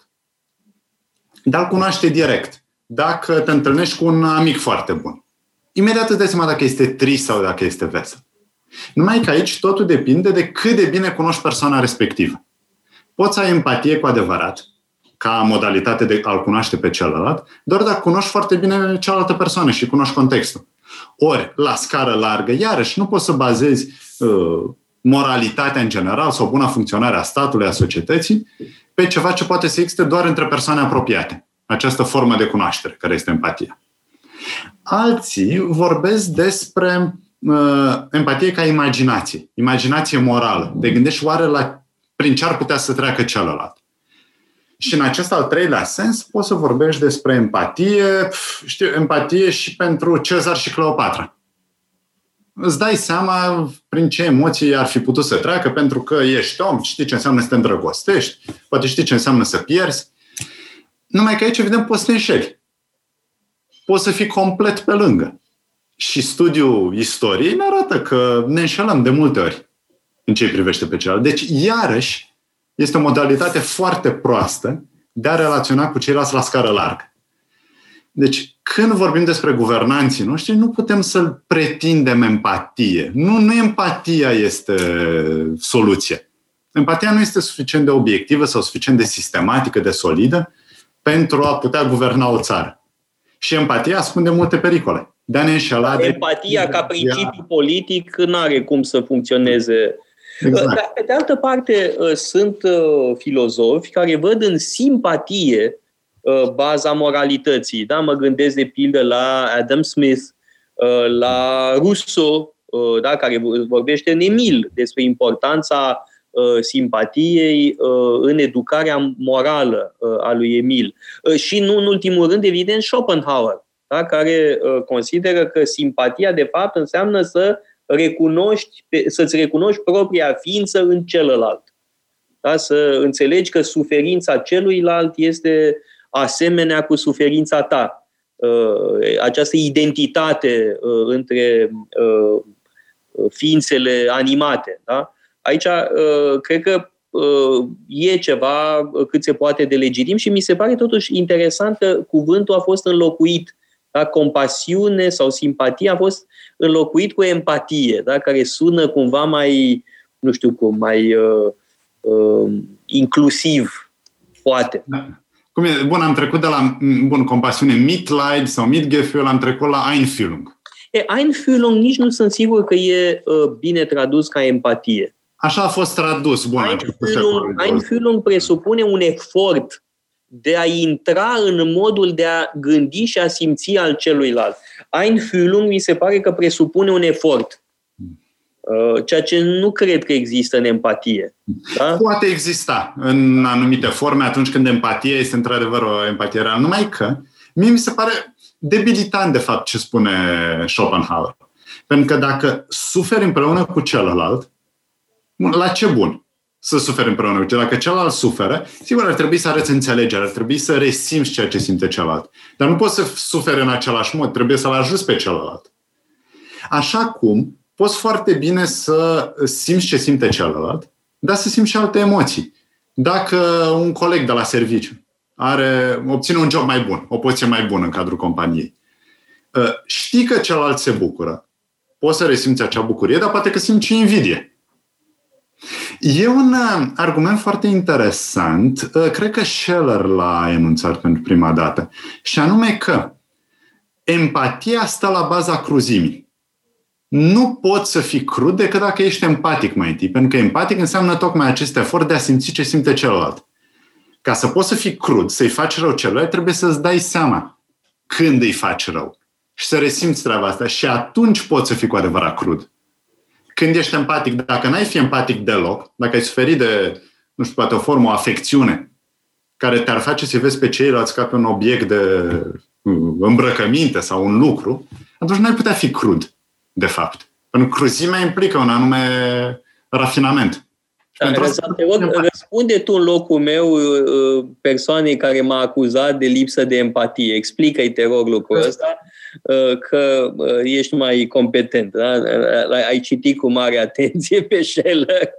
De a-l cunoaște direct. Dacă te întâlnești cu un amic foarte bun, imediat îți dai seama dacă este trist sau dacă este vesel. Numai că aici totul depinde de cât de bine cunoști persoana respectivă. Poți să ai empatie cu adevărat, ca modalitate de a-l cunoaște pe celălalt, doar dacă cunoști foarte bine cealaltă persoană și cunoști contextul. Ori, la scară largă, iarăși, nu poți să bazezi moralitatea în general sau buna funcționare a statului, a societății, pe ceva ce poate să existe doar între persoane apropiate. Această formă de cunoaștere, care este empatia. Alții vorbesc despre empatie ca imaginație, imaginație morală. Te gândești oare prin ce ar putea să treacă celălalt. Și în acest al treilea sens poți să vorbești despre empatie, empatie și pentru Cezar și Cleopatra. Îți dai seama prin ce emoții ar fi putut să treacă, pentru că ești om, știi ce înseamnă să te îndrăgostești, poate știi ce înseamnă să pierzi. Numai că aici, evident, poți să te înșeli. Poți să fii complet pe lângă. Și studiul istoriei ne arată că ne înșelăm de multe ori în ce privește pe celălalt. Deci, iarăși, este o modalitate foarte proastă de a relaționa cu ceilalți la scară largă. Deci, când vorbim despre guvernanții noștri, nu putem să-l pretindem empatie. Nu empatia este soluție. Empatia nu este suficient de obiectivă sau suficient de sistematică, de solidă, pentru a putea guverna o țară. Și empatia ascunde multe pericole. Empatia ca principiu politic n-are cum să funcționeze. Exact. Dar, pe de altă parte, sunt filozofi care văd în simpatie baza moralității. Da? Mă gândesc de pildă la Adam Smith, la Rousseau, da? Care vorbește în Emil despre importanța simpatiei în educarea morală a lui Emil. Și nu în ultimul rând, evident, Schopenhauer, da? Care consideră că simpatia, de fapt, înseamnă să-ți recunoști propria ființă în celălalt. Da? Să înțelegi că suferința celuilalt este asemenea cu suferința ta. Această identitate între ființele animate. Da? Aici cred că e ceva cât se poate de legitim și mi se pare totuși interesant că cuvântul a fost înlocuit. Da? Compasiune sau simpatie a fost înlocuit cu empatie, da? Care sună cumva mai, nu știu cum, mai inclusiv, poate. Da. Bun, am trecut de la compasiune Mitleid sau Mitgefühl, am trecut la Einfühlung. Einfühlung nici nu sunt sigur că e bine tradus ca empatie. Așa a fost tradus. Einfühlung presupune un efort de a intra în modul de a gândi și a simți al celuilalt. Einfühlung mi se pare că presupune un efort, ceea ce nu cred că există în empatie. Da? Poate exista în anumite forme atunci când empatia este într-adevăr o empatie reală, numai că mie mi se pare debilitant de fapt ce spune Schopenhauer. Pentru că dacă suferi împreună cu celălalt, la ce bun să suferi împreună cu celălalt? Dacă celălalt suferă, sigur ar trebui să arăți înțelegere, ar trebui să resimți ceea ce simte celălalt. Dar nu poți să suferi în același mod, trebuie să-l ajuți pe celălalt. Așa cum poți foarte bine să simți ce simte celălalt, dar să simți și alte emoții. Dacă un coleg de la serviciu obține un job mai bun, o poziție mai bună în cadrul companiei, știi că celălalt se bucură, poți să resimți acea bucurie, dar poate că simți și invidie. E un argument foarte interesant, cred că Scheler l-a enunțat pentru prima dată, și anume că empatia stă la baza cruzimii. Nu poți să fii crud decât dacă ești empatic mai întâi, pentru că empatic înseamnă tocmai acest efort de a simți ce simte celălalt. Ca să poți să fii crud, să-i faci rău celuilalt, trebuie să-ți dai seama când îi faci rău și să resimți treaba asta și atunci poți să fii cu adevărat crud. Când ești empatic, dacă n-ai fi empatic deloc, dacă ai suferit de, nu știu, poate o formă, o afecțiune, care te-ar face să vezi pe ceilalți ca pe un obiect de îmbrăcăminte sau un lucru, atunci n-ai putea fi crud, de fapt. Pentru că cruzimea implică un anume rafinament. Răspunde tu în locul meu persoanei care m-a acuzat de lipsă de empatie. Explică-i, te rog, lucrul ăsta, că ești mai competent. Da? Ai citit cu mare atenție pe Scheller.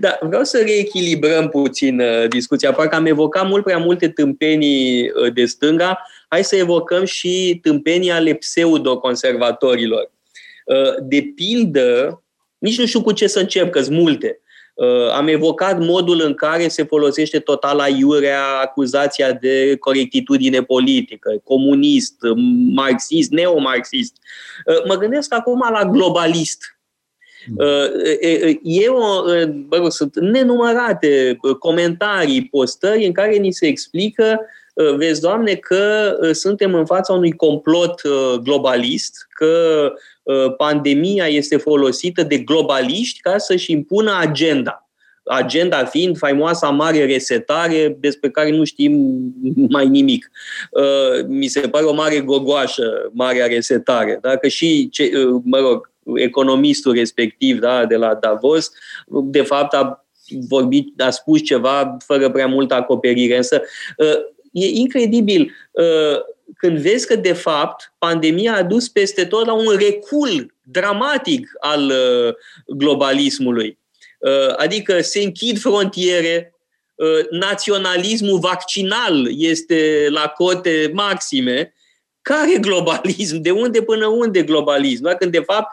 Da, vreau să reechilibrăm puțin discuția. Parcă am evocat mult prea multe tâmpenii de stânga. Hai să evocăm și tâmpenii ale pseudoconservatorilor. De pildă, nici nu știu cu ce să încep, că-s multe. Am evocat modul în care se folosește total aiurea acuzația de corectitudine politică, comunist, marxist, neomarxist. Mă gândesc acum la globalist. Sunt nenumărate comentarii, postări în care ni se explică, vezi, Doamne, că suntem în fața unui complot globalist, că pandemia este folosită de globaliști ca să-și impună agenda. Agenda fiind faimoasa mare resetare despre care nu știm mai nimic. Mi se pare o mare gogoașă, marea resetare. Dacă și, economistul respectiv, da, de la Davos, de fapt a spus ceva fără prea multă acoperire. Însă e incredibil când vezi că, de fapt, pandemia a dus peste tot la un recul dramatic al globalismului. Adică se închid frontiere, naționalismul vaccinal este la cote maxime. Care globalism? De unde până unde globalism? Da? Când, de fapt,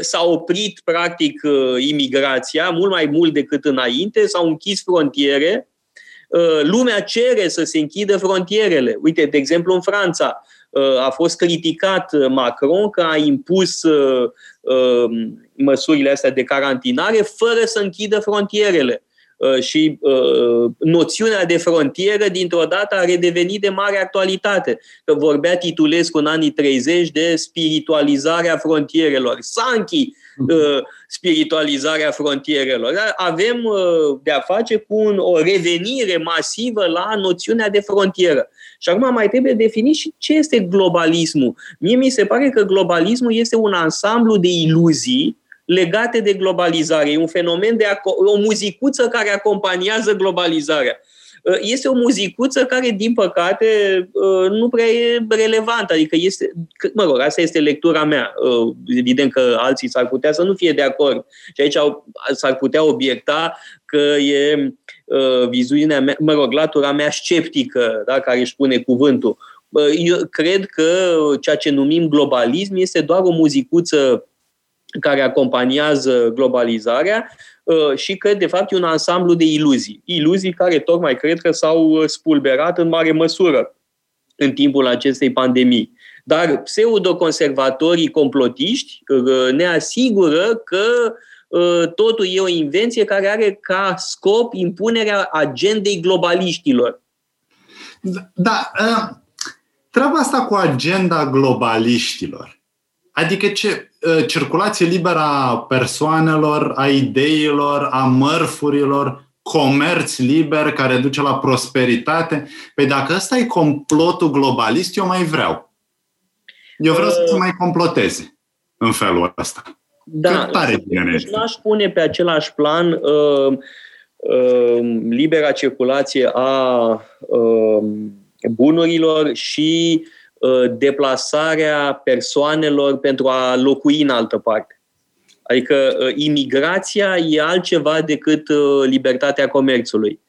s-a oprit, practic, imigrația mult mai mult decât înainte, s-au închis frontiere. Lumea cere să se închidă frontierele. Uite, de exemplu, în Franța a fost criticat Macron că a impus măsurile astea de carantinare fără să închidă frontierele. Și noțiunea de frontieră dintr-o dată a redevenit de mare actualitate. Că vorbea Titulescu în anii 30 de spiritualizarea frontierelor. Sanchi, spiritualizarea frontierelor. Avem de-a face cu o revenire masivă la noțiunea de frontieră. Și acum mai trebuie definit și ce este globalismul. Mie mi se pare că globalismul este un ansamblu de iluzii legate de globalizare. E un fenomen o muzicuță care acompaniază globalizarea. Este o muzicuță care, din păcate, nu prea e relevantă. Adică este, asta este lectura mea. Evident că alții s-ar putea să nu fie de acord. Și aici s-ar putea obiecta că e viziunea mea, latura mea sceptică, da, care își pune cuvântul. Eu cred că ceea ce numim globalism este doar o muzicuță care acompaniază globalizarea și că, de fapt, e un ansamblu de iluzii. Iluzii care tocmai cred că s-au spulberat în mare măsură în timpul acestei pandemii. Dar pseudoconservatorii complotiști ne asigură că totul e o invenție care are ca scop impunerea agendei globaliștilor. Da, treaba asta cu agenda globaliștilor. Adică ce? Circulație liberă a persoanelor, a ideilor, a mărfurilor, comerț liber care duce la prosperitate. Păi dacă ăsta e complotul globalist, eu mai vreau. Eu vreau să se mai comploteze în felul ăsta. Da, tare n-aș pune pe același plan libera circulație a bunurilor și deplasarea persoanelor pentru a locui în altă parte. Adică imigrația e altceva decât libertatea comerțului.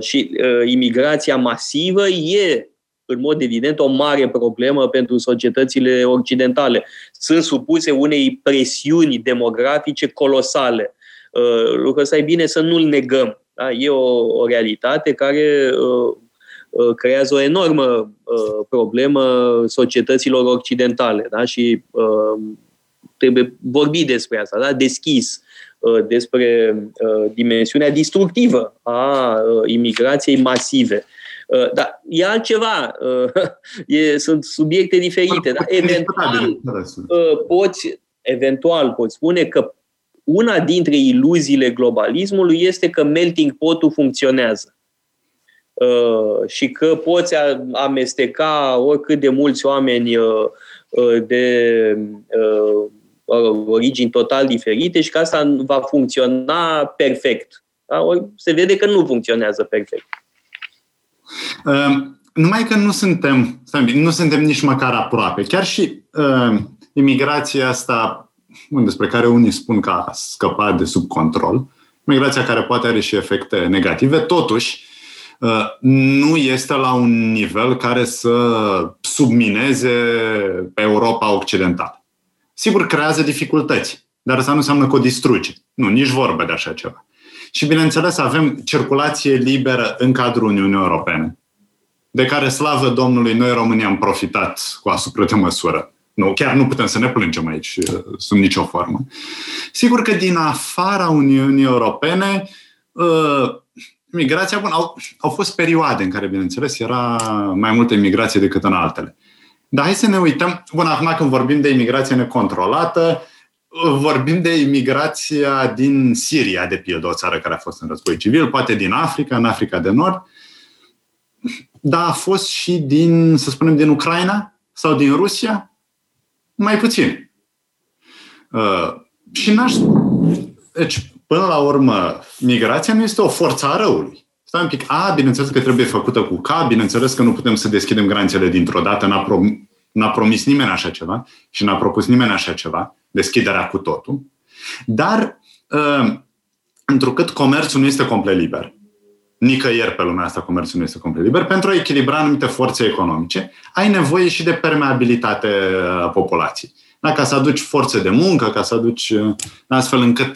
Și imigrația masivă e, în mod evident, o mare problemă pentru societățile occidentale. Sunt supuse unei presiuni demografice colosale. Lucrul ăsta e bine să nu-l negăm. Da? E o realitate care creează o enormă problemă societăților occidentale, da? Și trebuie vorbit despre asta, da? Deschis, despre dimensiunea destructivă a imigrației masive. Dar e altceva, sunt subiecte diferite, dar eventual poți spune că una dintre iluziile globalismului este că melting pot-ul funcționează. Și că poți amesteca oricât de mulți oameni de origini total diferite și că asta va funcționa perfect. Da? Ori se vede că nu funcționează perfect. Numai că nu suntem nici măcar aproape. Chiar și imigrația asta, despre care unii spun că a scăpat de sub control, imigrația care poate are și efecte negative, totuși nu este la un nivel care să submineze Europa Occidentală. Sigur, creează dificultăți, dar asta nu înseamnă că o distruge. Nu, nici vorbă de așa ceva. Și, bineînțeles, avem circulație liberă în cadrul Uniunii Europene, de care, slavă Domnului, noi românii am profitat cu asupra de măsură. Nu, chiar nu putem să ne plângem aici, sub nicio formă. Sigur că din afara Uniunii Europene, migrația, au fost perioade în care, bineînțeles, era mai multă imigrație decât în altele. Dar hai să ne uităm, acum când vorbim de imigrație necontrolată, vorbim de imigrația din Siria, de pildă, o țară care a fost în război civil, poate din Africa, în Africa de Nord, dar a fost și din, să spunem, din Ucraina sau din Rusia? Mai puțin. Deci, până la urmă, migrația nu este o forță a răului. Stai un pic. Bineînțeles că trebuie făcută cu cap, bineînțeles că nu putem să deschidem granițele dintr-o dată, n-a promis nimeni așa ceva și n-a propus nimeni așa ceva, deschiderea cu totul. Dar, întrucât comerțul nu este complet liber, nicăieri pe lumea asta comerțul nu este complet liber, pentru a echilibra anumite forțe economice, ai nevoie și de permeabilitate a populației. Da, ca să aduci forțe de muncă, ca să aduci astfel încât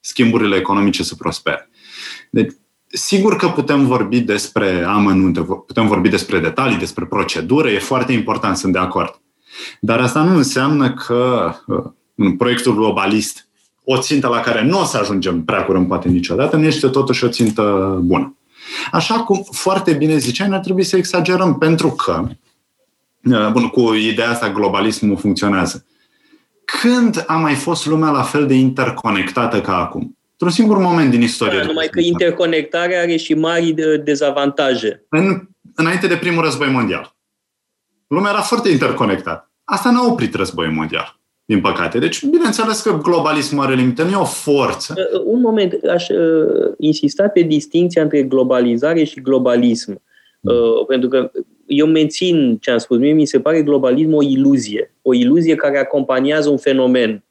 schimburile economice să prospere. Deci, sigur că putem vorbi despre amănunte, putem vorbi despre detalii, despre procedură, e foarte important, sunt de acord. Dar asta nu înseamnă că în proiectul globalist, o țintă la care nu o să ajungem prea curând, poate niciodată, nu este totuși o țintă bună. Așa cum foarte bine ziceai, ne-ar trebui să exagerăm, pentru că, cu ideea asta globalismul funcționează. Când a mai fost lumea la fel de interconectată ca acum? Într-un singur moment din istorie. Da, numai că interconectarea are și mari dezavantaje. Înainte de primul război mondial, lumea era foarte interconectată. Asta n-a oprit războiul mondial, din păcate. Deci, bineînțeles că globalismul are limite, nu e o forță. Un moment, aș insista pe distinția între globalizare și globalism. Pentru că eu mențin ce am spus. Mie mi se pare globalism o iluzie. O iluzie care acompaniază un fenomen.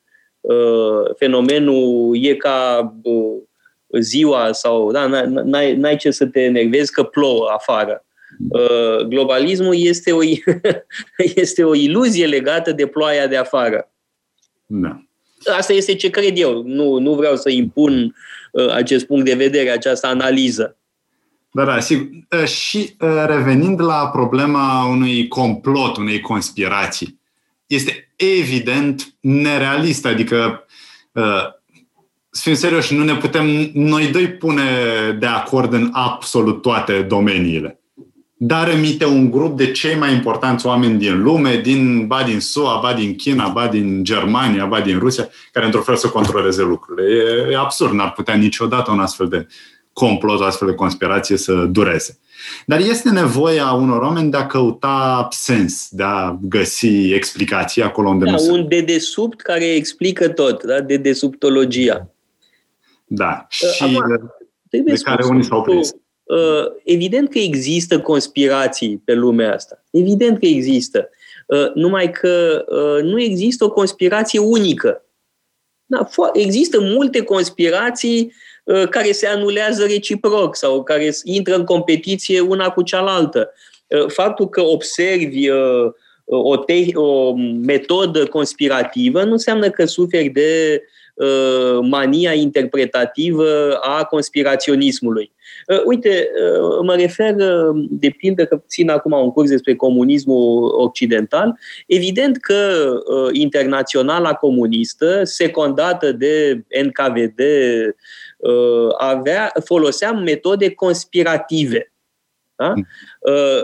Fenomenul e ca ziua sau... Da, n-ai ce să te enervezi că plouă afară. Globalismul este o iluzie legată de ploaia de afară. Da. Asta este ce cred eu. Nu vreau să impun acest punct de vedere, această analiză. Da, sigur. Și revenind la problema unui complot, unei conspirații, este evident nerealist. Adică, să fim serioși, nu ne putem noi doi pune de acord în absolut toate domeniile. Dar emite un grup de cei mai importanți oameni din lume, din SUA, din China, din Germania, din Rusia, care într-un fel să controleze lucrurile. E absurd, n-ar putea niciodată un astfel de complot, o astfel de conspirație să dureze. Dar este nevoia unor oameni de a căuta sens, de a găsi explicații acolo unde nu sunt. Un dedesubt care explică tot, da? Dedesubtologia. Da, și acum, de care unii s-au prins. Evident că există conspirații pe lumea asta. Evident că există. Numai că nu există o conspirație unică. Da, există multe conspirații care se anulează reciproc sau care intră în competiție una cu cealaltă. Faptul că observi o metodă conspirativă nu înseamnă că suferi de mania interpretativă a conspiraționismului. Uite, mă refer, de pildă, că țin acum un curs despre comunismul occidental. Evident că internaționala comunistă, secundată de NKVD, folosea metode conspirative. Da?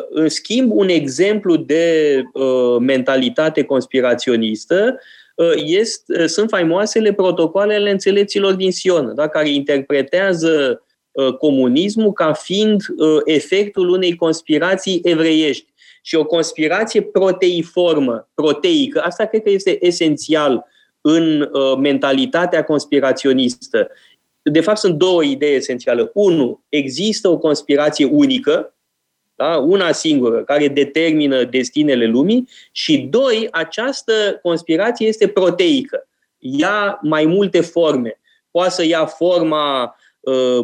În schimb, un exemplu de mentalitate conspiraționistă sunt faimoasele protocoalele înțelepților din Sion, da? Care interpretează comunismul ca fiind efectul unei conspirații evreiești. Și o conspirație proteiformă, proteică, asta cred că este esențial în mentalitatea conspiraționistă. De fapt, sunt două idei esențiale. Unu, există o conspirație unică, da? Una singură, care determină destinele lumii. Și doi, această conspirație este proteică. Ia mai multe forme. Poate să ia forma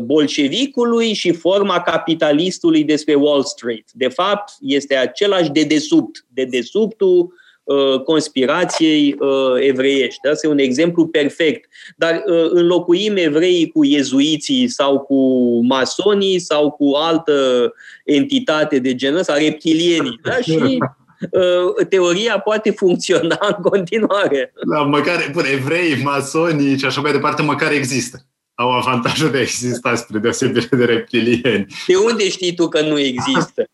bolșevicului și forma capitalistului despre Wall Street. De fapt, este același dedesubt, dedesubtul conspirației evreiești. Da? Este un exemplu perfect. Dar înlocuim evreii cu iezuiții sau cu masonii sau cu altă entitate de genul ăsta, reptilienii. Da? Și teoria poate funcționa în continuare. Da, măcar până evrei, masonii și așa mai departe, măcar există. Au avantajul de a exista spre deosebire de reptilieni. De unde știi tu că nu există?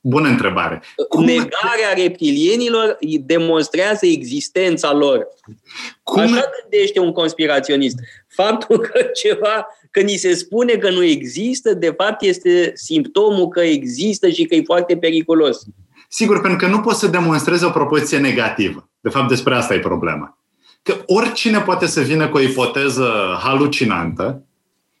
Bună întrebare. Negarea reptilienilor demonstrează existența lor. Cum? Așa gândește un conspiraționist. Faptul că ceva, că ni se spune că nu există, de fapt este simptomul că există și că e foarte periculos. Sigur, pentru că nu poți să demonstrezi o propoziție negativă. De fapt, despre asta e problema. Că oricine poate să vină cu o ipoteză halucinantă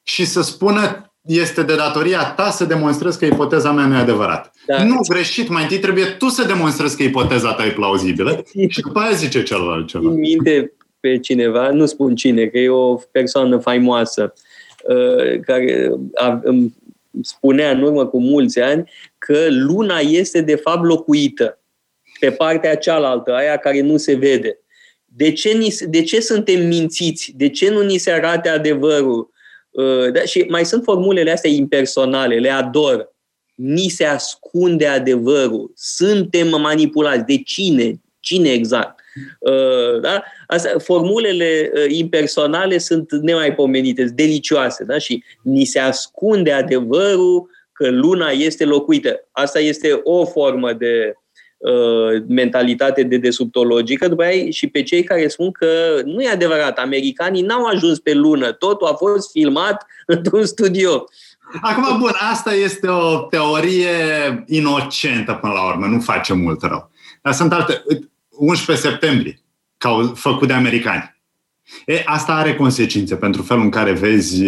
și să spună este de datoria ta să demonstrezi că ipoteza mea nu e adevărată. Da. Nu, greșit, mai întâi trebuie tu să demonstrezi că ipoteza ta e plauzibilă și după aia zice celălalt ceva. Țin minte pe cineva, nu spun cine, că e o persoană faimoasă care îmi spunea în urmă cu mulți ani că luna este de fapt locuită pe partea cealaltă, aia care nu se vede. De ce suntem mințiți? De ce nu ni se arată adevărul? Da, și mai sunt formulele astea impersonale, le ador. Ni se ascunde adevărul. Suntem manipulați. De cine? Cine exact? Da? Asta, formulele impersonale sunt nemaipomenite, delicioase. Da? Și ni se ascunde adevărul că luna este locuită. Asta este o formă de mentalitate dedesubtologică, după aia și pe cei care spun că nu e adevărat, americanii n-au ajuns pe lună, totul a fost filmat într-un studio. Acum, bun, asta este o teorie inocentă până la urmă, nu face mult rău. Dar sunt alte, 11 septembrie, că au făcut de americani. Asta are consecințe pentru felul în care vezi,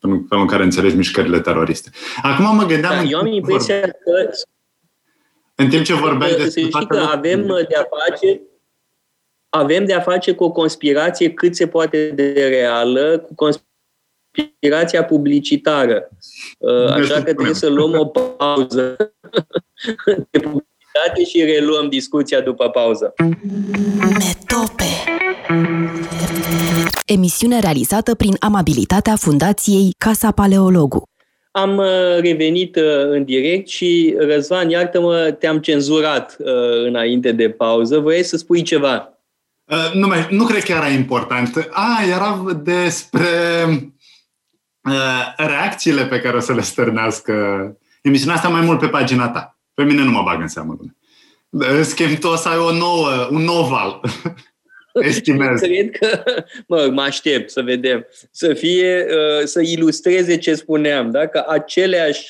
pentru felul în care înțelegi mișcările teroriste. Acum mă gândeam... Da, eu am impresia că... În timp ce vorbeai de... Să știi că avem de a face cu o conspirație cât se poate de reală, cu conspirația publicitară. Așa că trebuie să luăm o pauză de publicitate și reluăm discuția după pauză. Metope. Emisiune realizată prin amabilitatea Fundației Casa Paleologu. Am revenit în direct și, Răzvan, iartă-mă, te-am cenzurat înainte de pauză. Voiai să spui ceva? Nu cred că era important. Era despre reacțiile pe care o să le stârnească emisiunea asta, mai mult pe pagina ta. Pe mine nu mă bag în seamă. În schimb, tu o să ai un nou val. Estimez. Cred că mă aștept să vedem, să ilustreze ce spuneam, da? Că aceleași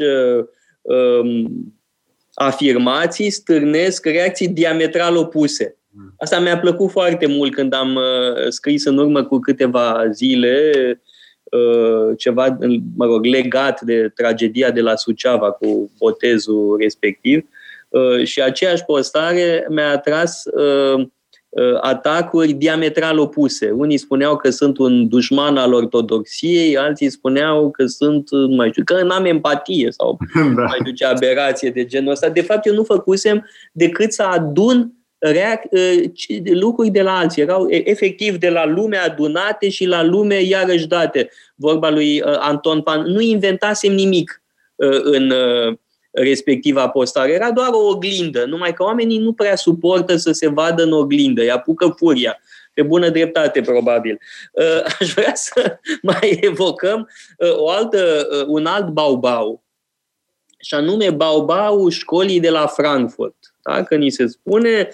afirmații stârnesc reacții diametral opuse. Asta mi-a plăcut foarte mult când am scris în urmă cu câteva zile ceva, legat de tragedia de la Suceava cu botezul respectiv și aceeași postare mi-a atras atacuri diametral opuse. Unii spuneau că sunt un dușman al ortodoxiei, alții spuneau că că n-am empatie sau mai duce aberație de genul ăsta. De fapt, eu nu făcusem decât să adun lucruri de la alții. Erau efectiv de la lume adunate și la lume iarăși date. Vorba lui Anton Pan. Nu inventasem nimic în respectiva postare. Era doar o oglindă, numai că oamenii nu prea suportă să se vadă în oglindă, îi apucă furia. Pe bună dreptate, probabil. Aș vrea să mai evocăm un alt baubau, și anume baubau școlii de la Frankfurt. Da? Că ni se spune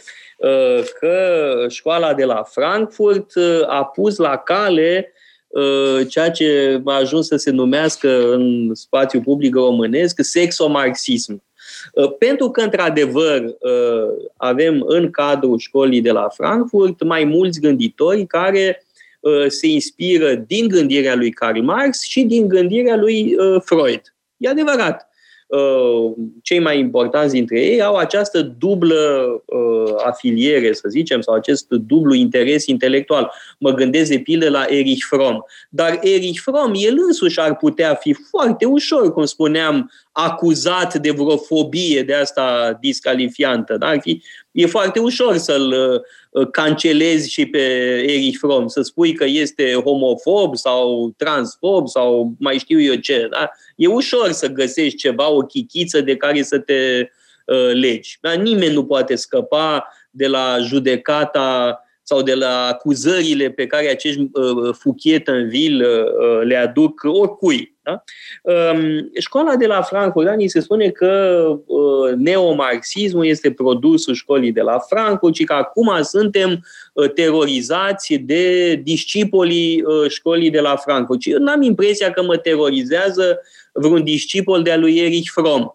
că școala de la Frankfurt a pus la cale ceea ce a ajuns să se numească în spațiu public românesc sexomarxism. Pentru că, într-adevăr, avem în cadrul școlii de la Frankfurt mai mulți gânditori care se inspiră din gândirea lui Karl Marx și din gândirea lui Freud. E adevărat. Cei mai importanți dintre ei au această dublă afiliere, să zicem, sau acest dublu interes intelectual. Mă gândesc de pildă la Erich Fromm. Dar Erich Fromm, el însuși ar putea fi foarte ușor, cum spuneam, acuzat de vreo fobie de asta discalifiantă. Dar e foarte ușor să-l cancelezi și pe Erich Fromm, să spui că este homofob sau transfob sau mai știu eu ce. Da? E ușor să găsești ceva, o chichiță de care să te legi. Da? Nimeni nu poate scăpa de la judecata sau de la acuzările pe care acești Fouquier-Tinville le aduc oricui. Da? Școala de la Frankfurt, ni se spune că neomarxismul este produsul școlii de la Frankfurt și că acum suntem terorizați de discipolii școlii de la Frankfurt. Și eu n-am impresia că mă terorizează vreun discipol de-a lui Erich Fromm.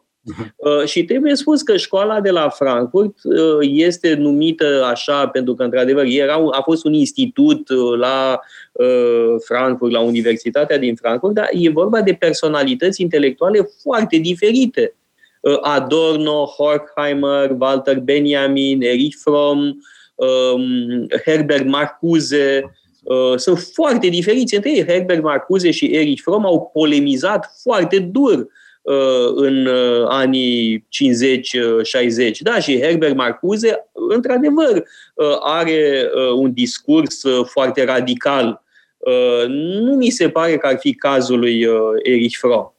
Și trebuie spus că școala de la Frankfurt este numită așa pentru că, într-adevăr, a fost un institut la Frankfurt, la Universitatea din Frankfurt, dar e vorba de personalități intelectuale foarte diferite. Adorno, Horkheimer, Walter Benjamin, Erich Fromm, Herbert Marcuse. Sunt foarte diferiți între ei. Herbert Marcuse și Erich Fromm au polemizat foarte dur în anii 50-60. Da, și Herbert Marcuse, într-adevăr, are un discurs foarte radical. Nu mi se pare că ar fi cazul lui Erich Fromm.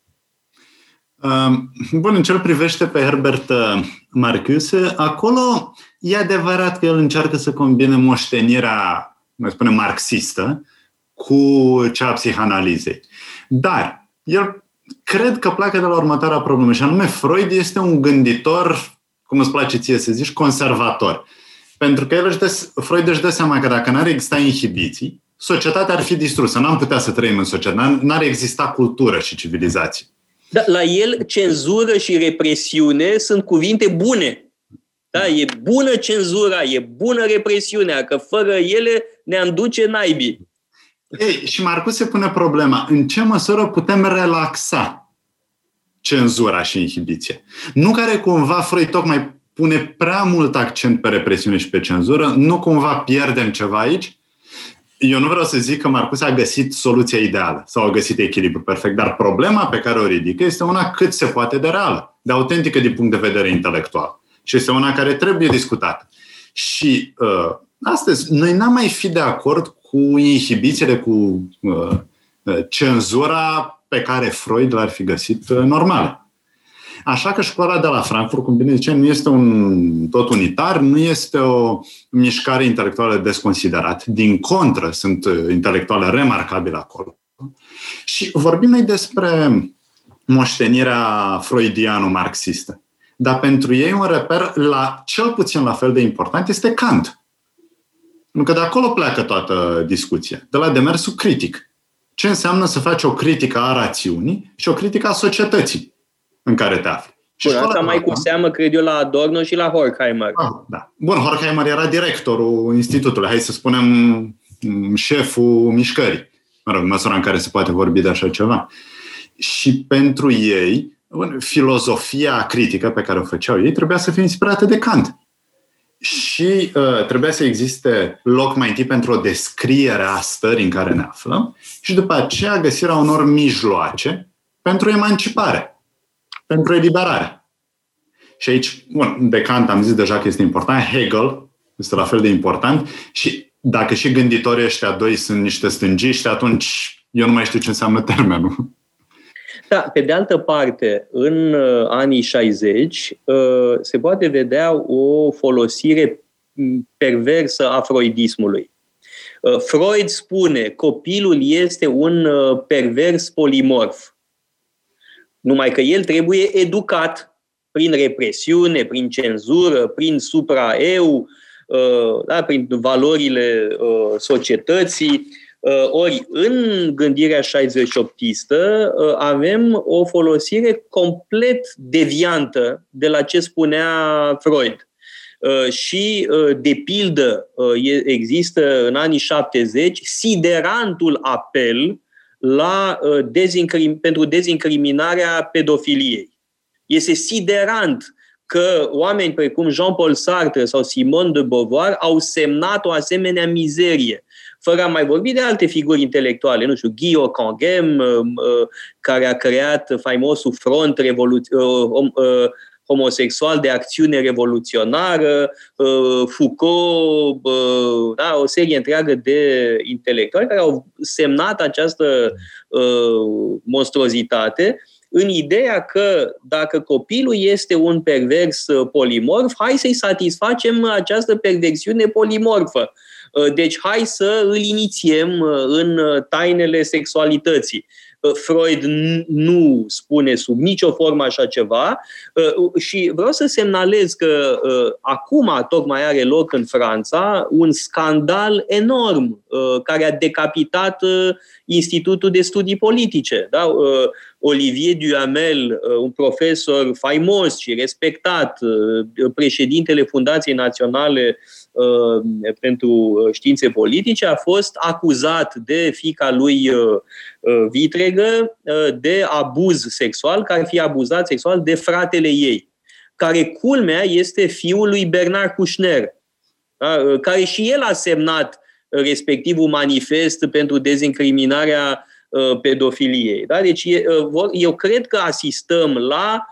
Bun, în ce privește pe Herbert Marcuse, acolo e adevărat că el încearcă să combine moștenirea, mai spunem, marxistă cu cea a psihanalizei. Dar el cred că pleacă de la următoarea problemă și anume Freud este un gânditor, cum îți place ție să zici, conservator. Pentru că Freud își dă seama că dacă n-ar exista inhibiții, societatea ar fi distrusă, n-am putea să trăim în societate, n-ar exista cultură și civilizație. Da, la el cenzură și represiune sunt cuvinte bune. Da, e bună cenzura, e bună represiunea, că fără ele ne-am duce naibii. Ei, și Marcuse pune problema, în ce măsură putem relaxa cenzura și inhibiția? Nu care cumva Freud tocmai pune prea mult accent pe represiune și pe cenzură, nu cumva pierdem ceva aici? Eu nu vreau să zic că Marcuse a găsit soluția ideală sau a găsit echilibru perfect, dar problema pe care o ridică este una cât se poate de reală, de autentică din punct de vedere intelectual. Și este una care trebuie discutată. Și astăzi, noi n-am mai fi de acord cu inhibițiile, cu cenzura pe care Freud l-ar fi găsit normală. Așa că școala de la Frankfurt, cum bine ziceam, nu este un tot unitar, nu este o mișcare intelectuală desconsiderată. Din contră, sunt intelectuale remarcabile acolo. Și vorbim noi despre moștenirea freudiano-marxistă. Dar pentru ei un reper, la cel puțin la fel de important, este Kant. Pentru că de acolo pleacă toată discuția, de la demersul critic. Ce înseamnă să faci o critică a rațiunii și o critică a societății în care te afli? Și bun, asta mai cu seamă, cred eu, la Adorno și la Horkheimer. Ah, da. Bun, Horkheimer era directorul institutului, hai să spunem șeful mișcării, mă rog, în măsura în care se poate vorbi de așa ceva. Și pentru ei, bun, filozofia critică pe care o făceau ei trebuia să fie inspirată de Kant. Și trebuia să existe loc mai întâi pentru o descriere a stării în care ne aflăm și după aceea găsirea unor mijloace pentru emancipare, pentru eliberare. Și aici, bun, de Kant am zis deja că este important, Hegel este la fel de important și dacă și gânditorii ăștia doi sunt niște stângiști, atunci eu nu mai știu ce înseamnă termenul. Da, pe de altă parte, în anii 60 se poate vedea o folosire perversă a freudismului. Freud spune, copilul este un pervers polimorf. Numai că el trebuie educat prin represiune, prin cenzură, prin supra-eu, da, prin valorile societății. Ori, în gândirea 68-istă, avem o folosire complet deviantă de la ce spunea Freud. Și, de pildă, există în anii 70 siderantul apel la pentru dezincriminarea pedofiliei. Este siderant că oameni precum Jean-Paul Sartre sau Simone de Beauvoir au semnat o asemenea mizerie. Fără a mai vorbi de alte figuri intelectuale, nu știu, Guillaume Canguem, care a creat faimosul front homosexual de acțiune revoluționară, Foucault, da, o serie întreagă de intelectuali care au semnat această monstruozitate în ideea că dacă copilul este un pervers polimorf, hai să-i satisfacem această perversiune polimorfă. Deci hai să îl inițiem în tainele sexualității. Freud nu spune sub nicio formă așa ceva și vreau să semnalez că acum tocmai are loc în Franța un scandal enorm care a decapitat Institutul de Studii Politice. Da? Olivier Duhamel, un profesor faimos și respectat, președintele Fundației Naționale pentru Științe Politice, a fost acuzat de fiica lui vitregă de abuz sexual, că ar fi abuzat sexual de fratele ei, care, culmea, este fiul lui Bernard Kouchner, care și el a semnat respectivul manifest pentru dezincriminarea pedofiliei. Da? Deci eu cred că asistăm la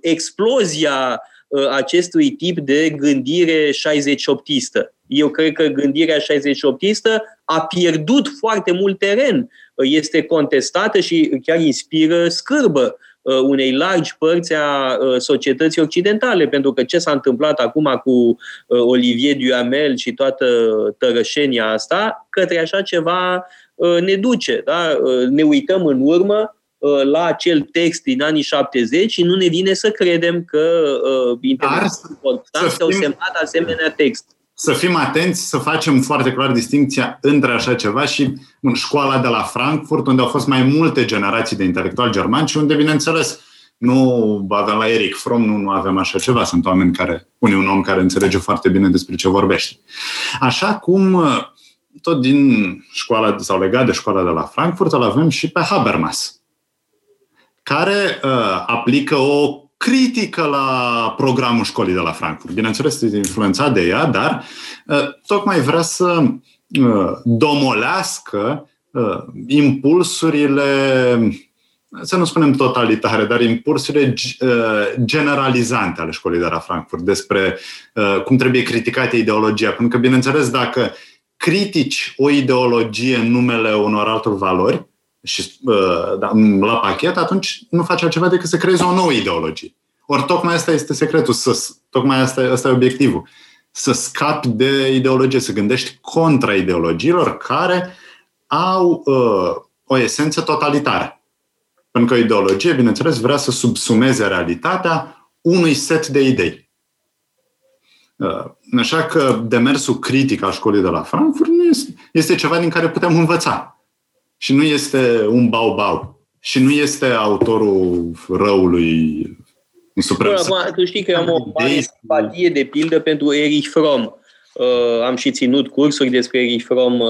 explozia acestui tip de gândire 68-istă. Eu cred că gândirea 68-istă a pierdut foarte mult teren, este contestată și chiar inspiră scârbă unei largi părți a societății occidentale, pentru că ce s-a întâmplat acum cu Olivier Duhamel și toată tărășenia asta, către așa ceva ne duce. Da? Ne uităm în urmă la acel text din anii 70 și nu ne vine să credem că internații importanți au semnat asemenea text. Să fim atenți, să facem foarte clar distinția între așa ceva și în școala de la Frankfurt, unde au fost mai multe generații de intelectuali germani și unde, bineînțeles, nu avem la Erich Fromm, nu avem așa ceva. Sunt oameni care, un om care înțelege foarte bine despre ce vorbește. Așa cum tot din școala, sau legat de școala de la Frankfurt, îl avem și pe Habermas, care aplică o critică la programul școlii de la Frankfurt. Bineînțeles, este influențat de ea, dar tocmai vrea să domolească impulsurile, să nu spunem totalitare, dar impulsurile generalizante ale școlii de la Frankfurt despre cum trebuie criticată ideologia. Pentru că, bineînțeles, dacă critici o ideologie în numele unor altor valori, și la pachet, atunci nu faci altceva decât să creezi o nouă ideologie. Ori tocmai asta este secretul, tocmai asta e obiectivul. Să scapi de ideologie, să gândești contra ideologiilor care au o esență totalitară. Pentru că o ideologie, bineînțeles, vrea să subsumeze realitatea unui set de idei. Așa că demersul critic al școlii de la Frankfurt este ceva din care putem învăța. Și nu este un bau-bau. Și nu este autorul răului supremațist. Tu știi că eu am o mare simpatie, de pildă, pentru Erich Fromm. Am și ținut cursuri despre Erich Fromm.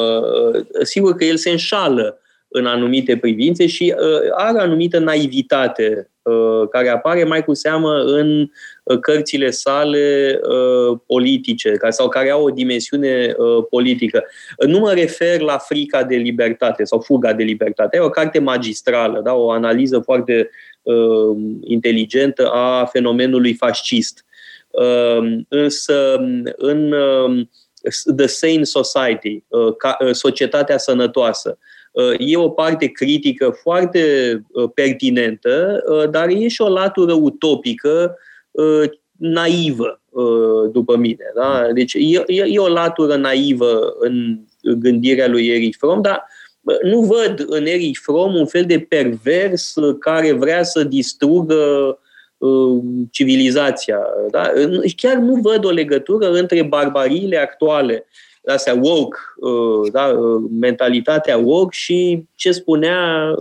Sigur că el se înșală în anumite privințe și are anumită naivitate care apare mai cu seamă în cărțile sale politice sau care au o dimensiune politică. Nu mă refer la Frica de libertate sau Fuga de libertate. E o carte magistrală, da? O analiză foarte inteligentă a fenomenului fascist. Însă în The Sane Society, Societatea Sănătoasă, e o parte critică foarte pertinentă, dar e și o latură utopică, naivă, după mine. Da? Deci e o latură naivă în gândirea lui Erich Fromm, dar nu văd în Erich Fromm un fel de pervers care vrea să distrugă civilizația. Da? Chiar nu văd o legătură între barbariile actuale astea woke, da, mentalitatea woke și ce spunea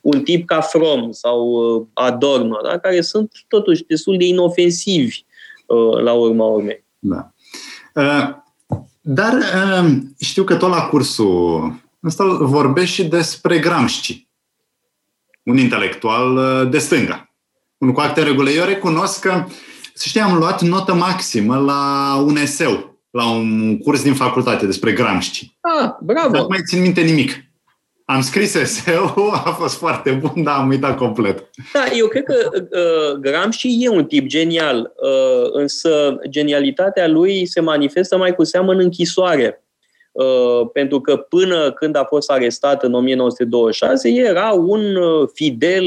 un tip ca Fromm sau Adorno, da, care sunt totuși destul de inofensivi la urma urmei. Da. Dar știu că tot la cursul ăsta vorbești și despre Gramsci, un intelectual de stânga. Unul cu acte în regulă. Eu recunosc că, să știi, am luat notă maximă la un eseu, la un curs din facultate despre Gramsci. Ah, bravo! Dar nu mai țin minte nimic. Am scris eseul, a fost foarte bun, dar am uitat complet. Da, eu cred că Gramsci e un tip genial, însă genialitatea lui se manifestă mai cu seamă în închisoare. Pentru că până când a fost arestat în 1926, era un fidel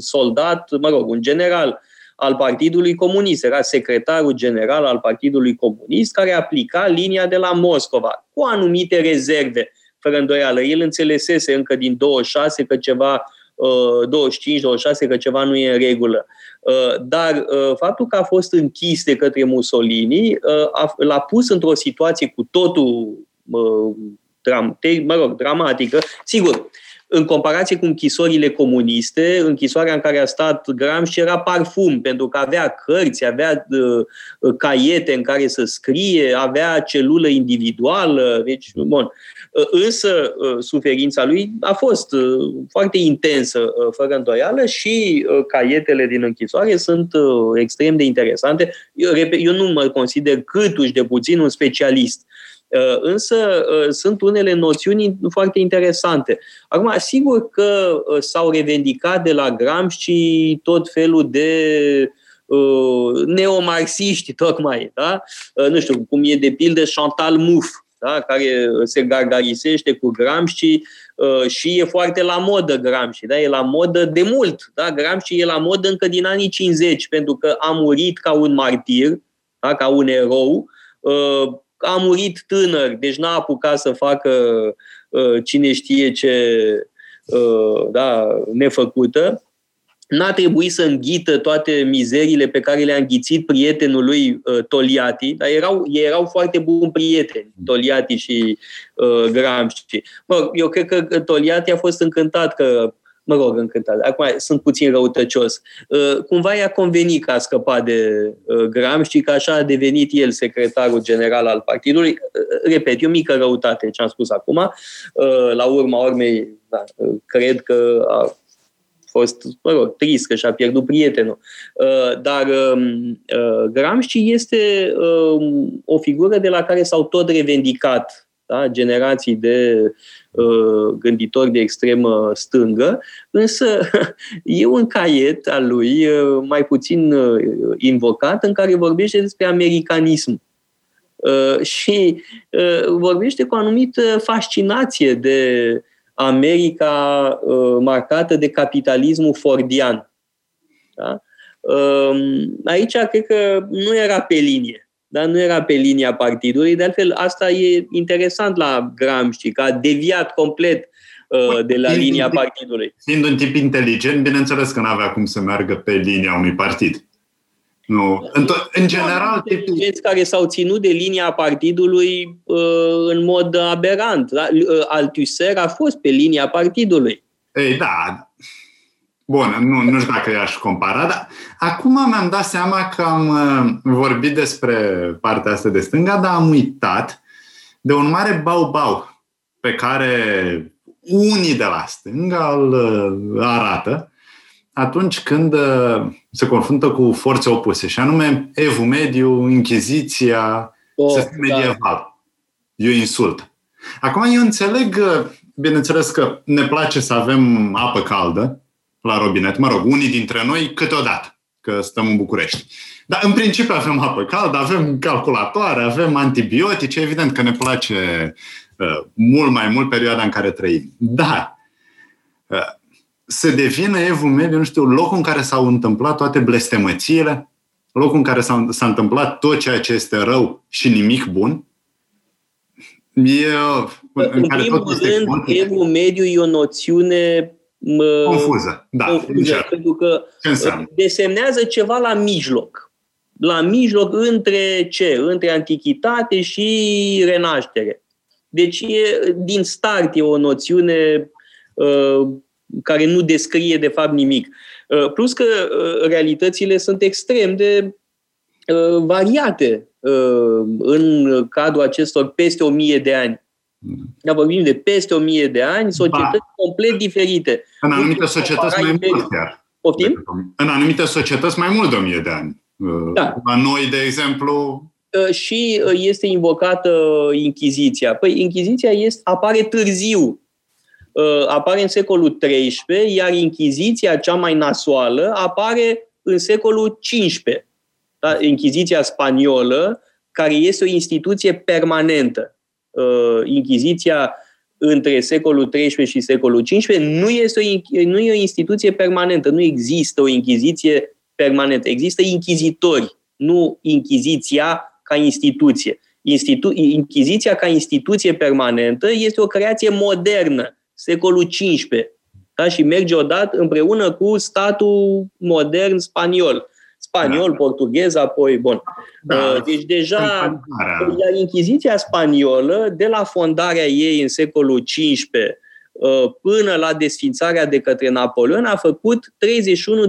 soldat, un general al Partidului Comunist. Era secretarul general al Partidului Comunist care aplica linia de la Moscova, cu anumite rezerve, fără îndoială. El înțelesese încă din 26 că ceva, 25-26 că ceva nu e în regulă. Dar faptul că a fost închis de către Mussolini l-a pus într-o situație cu totul dramatică. Sigur, în comparație cu închisorile comuniste, închisoarea în care a stat Gramsci era parfum, pentru că avea cărți, avea caiete în care să scrie, avea celulă individuală, deci, bun. Însă suferința lui a fost foarte intensă, fără îndoială, și caietele din închisoare sunt extrem de interesante. Eu nu mă consider câtuși de puțin un specialist. Însă sunt unele noțiuni foarte interesante. Acum, sigur că s-au revendicat de la Gramsci tot felul de neomarxiști, tocmai, da? Nu știu, cum e de pildă Chantal Mouffe, da? Care se gargarisește cu Gramsci și e foarte la modă Gramsci, da? E la modă de mult, da? Gramsci e la modă încă din anii 50, pentru că a murit ca un martir, da? Ca un erou, a murit tânăr, deci n-a apucat să facă cine știe ce nefăcută. N-a trebuit să înghită toate mizerile pe care le-a înghițit prietenul lui Togliatti, dar erau foarte buni prieteni, Togliatti și Gramsci. Eu cred că Togliatti a fost încântat că încântat. Acum sunt puțin răutăcios. Cumva i-a convenit că a scăpat de Gramsci, că așa a devenit el secretarul general al partidului. Repet, e o mică răutate ce am spus acum. La urma urmei, da, cred că a fost, trist că și-a pierdut prietenul. Dar Gramsci este o figură de la care s-au tot revendicat, da, generații de gânditori de extremă stângă, însă e un caiet al lui, mai puțin invocat, în care vorbește despre americanism. Și vorbește cu o anumită fascinație de America marcată de capitalismul fordian. Da? Aici cred că nu era pe linie. Dar nu era pe linia partidului. De altfel, asta e interesant la Gramsci, că a deviat complet de la linia partidului. Fiind un tip inteligent, bineînțeles că n-avea cum să meargă pe linia unui partid. Nu. În general, inteligenți care s-au ținut de linia partidului în mod aberant. Althusser a fost pe linia partidului. Ei, da. Bun, nu știu dacă i-aș compara, dar acum mi-am dat seama că am vorbit despre partea asta de stânga, dar am uitat de un mare bau-bau pe care unii de la stânga îl arată atunci când se confruntă cu forțe opuse, și anume Evul Mediu, Inchiziția, medieval. E o insultă. Acum eu înțeleg, bineînțeles că ne place să avem apă caldă la robinet. Unii dintre noi câteodată, că stăm în București. Dar în principiu avem apă caldă, avem calculatoare, avem antibiotice, evident că ne place mult mai mult perioada în care trăim. Dar se devine Evul Mediu, nu știu, locul în care s-au întâmplat toate blestemățiile, locul în care s-a întâmplat tot ceea ce este rău și nimic bun. În primul rând, Evul Mediu e o noțiune confuză, pentru că desemnează ceva la mijloc. la mijloc între ce? Între antichitate și renaștere. Deci, din start, e o noțiune care nu descrie, de fapt, nimic. Plus că realitățile sunt extrem de variate în cadrul acestor peste 1000 de ani. Da, vorbim de peste 1000 de ani, societăți complet diferite. În anumite societăți mai mult, chiar. Poftim? În anumite societăți mai mult de 1000 de ani. Da. La noi, de exemplu... Și este invocată Inchiziția. Păi, Inchiziția apare târziu. Apare în secolul XIII, iar Inchiziția, cea mai nasoală, apare în secolul XV. Da? Inchiziția spaniolă, care este o instituție permanentă. Inchiziția între secolul XIII și secolul XV nu e o instituție permanentă. Nu există o inchiziție permanentă. Există inchizitori, nu inchiziția ca instituție. Inchiziția ca instituție permanentă este o creație modernă, secolul XV, da? Și merge odată împreună cu statul modern spaniol. Spaniol, portughez, apoi, bun. Da. Deci deja Inchiziția spaniolă, de la fondarea ei în secolul XV până la desființarea de către Napoleon, a făcut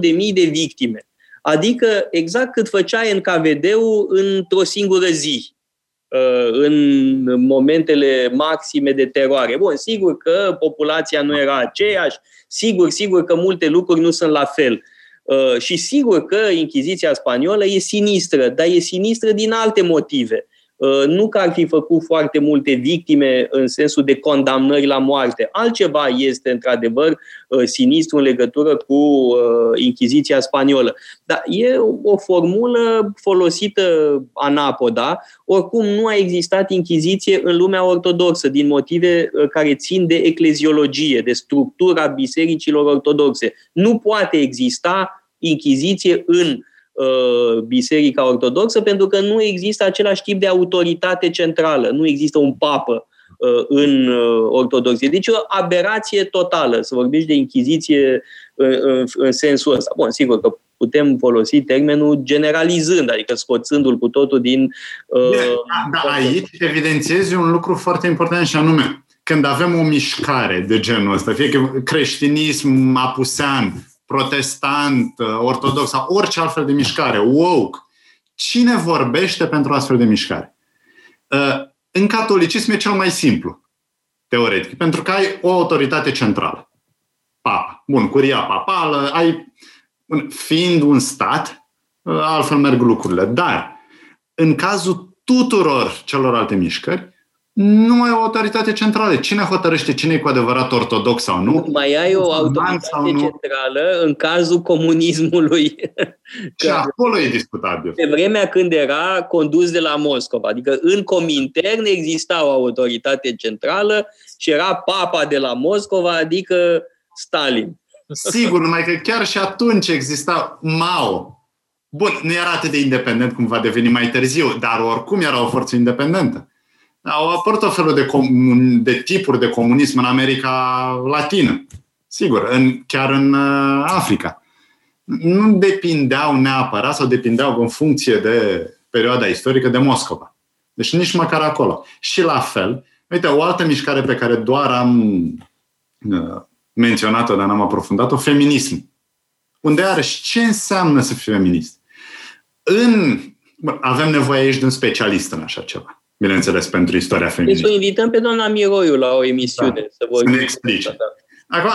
31.000 de victime. Adică exact cât făcea NKVD-ul într-o singură zi, în momentele maxime de teroare. Bun, sigur că populația nu era aceeași, sigur că multe lucruri nu sunt la fel. Și sigur că Inchiziția spaniolă e sinistră, dar e sinistră din alte motive. Nu că ar fi făcut foarte multe victime în sensul de condamnări la moarte. Altceva este, într-adevăr, sinistru în legătură cu Inchiziția spaniolă. Dar e o formulă folosită anapoda. Oricum, nu a existat Inchiziție în lumea ortodoxă, din motive care țin de ecleziologie, de structura bisericilor ortodoxe. Nu poate exista Inchiziție în Biserica Ortodoxă, pentru că nu există același tip de autoritate centrală. Nu există un papă în ortodoxie. Deci o aberație totală, să vorbești de inchiziție în sensul ăsta. Bun, sigur că putem folosi termenul generalizând, adică scoțându-l cu totul din... Dar aici evidențiezi un lucru foarte important și anume, când avem o mișcare de genul ăsta, fie că creștinism apusean, protestant, ortodox sau orice altfel de mișcare, woke. Cine vorbește pentru astfel de mișcare? În catolicism e cel mai simplu, teoretic, pentru că ai o autoritate centrală. Papa. Bun, curia papală, fiind un stat, altfel merg lucrurile. Dar, în cazul tuturor celorlalte mișcări, nu mai e o autoritate centrală. Cine hotărăște cine e cu adevărat ortodox sau nu? Mai ai o autoritate centrală în cazul comunismului. Și acolo e discutabil. Pe vremea când era condus de la Moscova. Adică în Comintern exista o autoritate centrală și era papa de la Moscova, adică Stalin. Sigur, numai că chiar și atunci exista Mao. Bun, nu era atât de independent cum va deveni mai târziu, dar oricum era o forță independentă. Au apărut tot felul de tipuri de comunism în America Latină, sigur, chiar în Africa. Nu depindeau neapărat sau depindeau în funcție de perioada istorică de Moscova. Deci nici măcar acolo. Și la fel, uite, o altă mișcare pe care doar am menționat-o, dar n-am aprofundat-o, feminism. Unde iarăși ce înseamnă să fii feminist? Avem nevoie aici de un specialist în așa ceva. Bineînțeles, pentru istoria feministă. Deci o invităm pe doamna Miroiu la o emisiune. Da, să ne explice. Acum,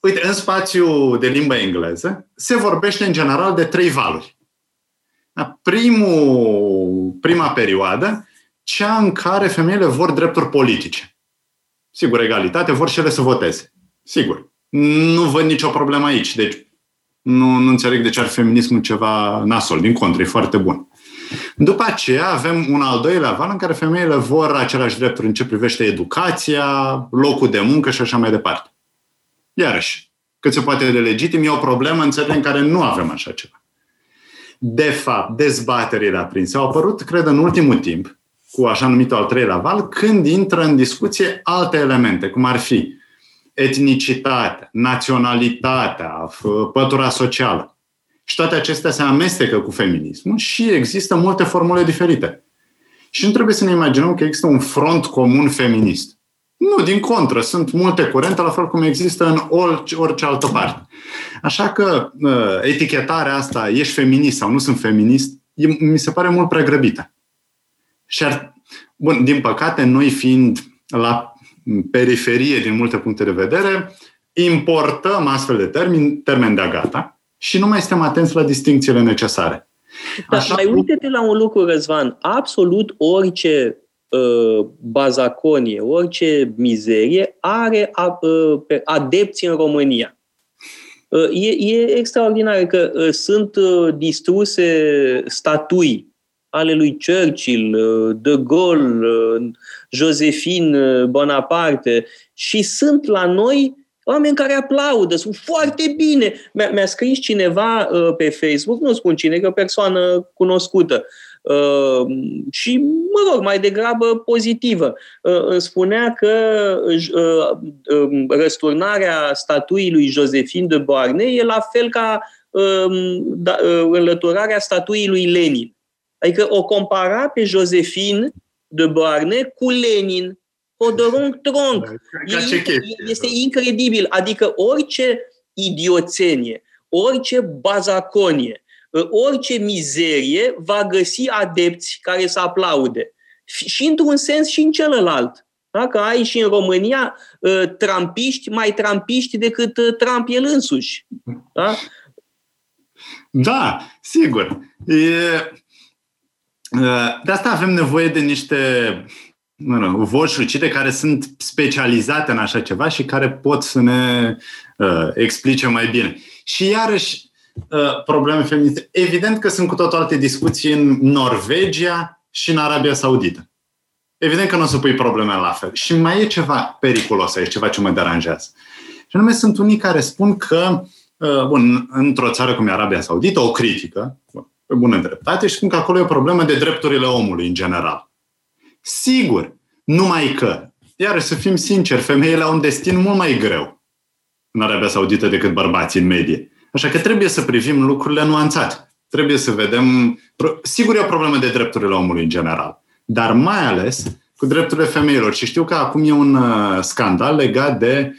uite, în spațiul de limba engleză se vorbește în general de 3 valuri. Prima perioadă, cea în care femeile vor drepturi politice. Sigur, egalitate, vor și ele să voteze. Sigur. Nu văd nicio problemă aici. Deci nu înțeleg de ce ar feminismul ceva nasol. Din contră, e foarte bun. După aceea avem un al doilea val în care femeile vor același drepturi în ce privește educația, locul de muncă și așa mai departe. Iarăși, cât se poate de legitim, e o problemă în țările în care nu avem așa ceva. De fapt, dezbaterile aprinse au apărut, cred, în ultimul timp, cu așa numitul al treilea val, când intră în discuție alte elemente, cum ar fi etnicitatea, naționalitatea, pătura socială. Și toate acestea se amestecă cu feminismul și există multe formule diferite. Și nu trebuie să ne imaginăm că există un front comun feminist. Nu, din contră, sunt multe curente, la fel cum există în orice altă parte. Așa că etichetarea asta, ești feminist sau nu sunt feminist, mi se pare mult prea grăbită. Și bun, din păcate, noi fiind la periferie din multe puncte de vedere, importăm astfel de termeni de-a gata și nu mai suntem atenți la distincțiile necesare. Dar mai uite-te la un lucru, Răzvan. Absolut orice bazaconie, orice mizerie are adepți în România. E extraordinar că sunt distruse statui ale lui Churchill, De Gaulle, Josephine Bonaparte și sunt la noi oameni care aplaudă, sunt foarte bine. Mi-a scris cineva pe Facebook, nu spun cine, că o persoană cunoscută și, mă rog, mai degrabă pozitivă. Îmi spunea că răsturnarea statuii lui Josephine de Beauharnais e la fel ca înlăturarea statuii lui Lenin. Adică o compara pe Josephine de Beauharnais cu Lenin. Hodorong tronc. Este incredibil. Adică orice idioțenie, orice bazaconie, orice mizerie va găsi adepți care să aplaude. Și într-un sens și în celălalt. Da? Că ai și în România trampiști, mai trampiști decât Trump el însuși. Da, da, sigur. De asta avem nevoie de niște voci lucide care sunt specializate în așa ceva și care pot să ne explice mai bine. Și iarăși probleme feministe. Evident că sunt cu totul alte discuții în Norvegia și în Arabia Saudită. Evident că nu o să pui probleme la fel. Și mai e ceva periculos, e ceva ce mă deranjează. Și anume sunt unii care spun că într-o țară cum e Arabia Saudită, o critică, pe bună dreptate, și spun că acolo e o problemă de drepturile omului în general. Sigur, numai că, iarăși să fim sinceri, femeile au un destin mult mai greu în Arabia Saudită decât bărbații în medie. Așa că trebuie să privim lucrurile nuanțat. Trebuie să vedem... Sigur, e o problemă de drepturile omului în general, dar mai ales cu drepturile femeilor. Și știu că acum e un scandal legat de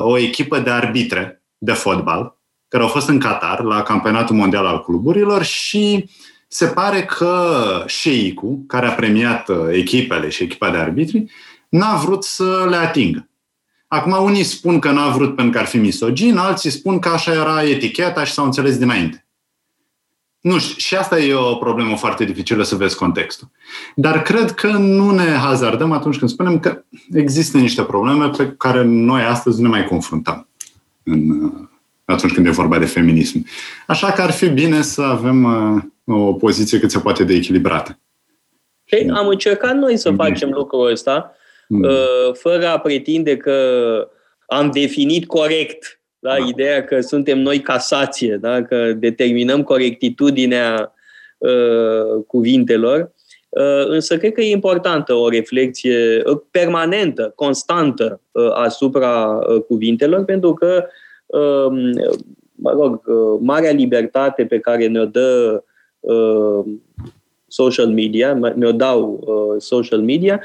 o echipă de arbitre de fotbal care au fost în Qatar la Campionatul Mondial al Cluburilor și se pare că șeicul, care a premiat echipele și echipa de arbitri, n-a vrut să le atingă. Acum unii spun că n-a vrut pentru că ar fi misogin, alții spun că așa era eticheta și s-au înțeles dinainte. Nu știu, și asta e o problemă foarte dificilă să vezi contextul. Dar cred că nu ne hazardăm atunci când spunem că există niște probleme pe care noi astăzi nu ne mai confruntăm atunci când e vorba de feminism. Așa că ar fi bine să avem o poziție cât se poate de echilibrată. Hey, am încercat noi să facem lucrul ăsta fără a pretinde că am definit corect ideea că suntem noi casație, că determinăm corectitudinea cuvintelor. Însă cred că e importantă o reflecție permanentă, constantă asupra cuvintelor, pentru că marea libertate pe care ne-o dă social media, ne-o dau social media,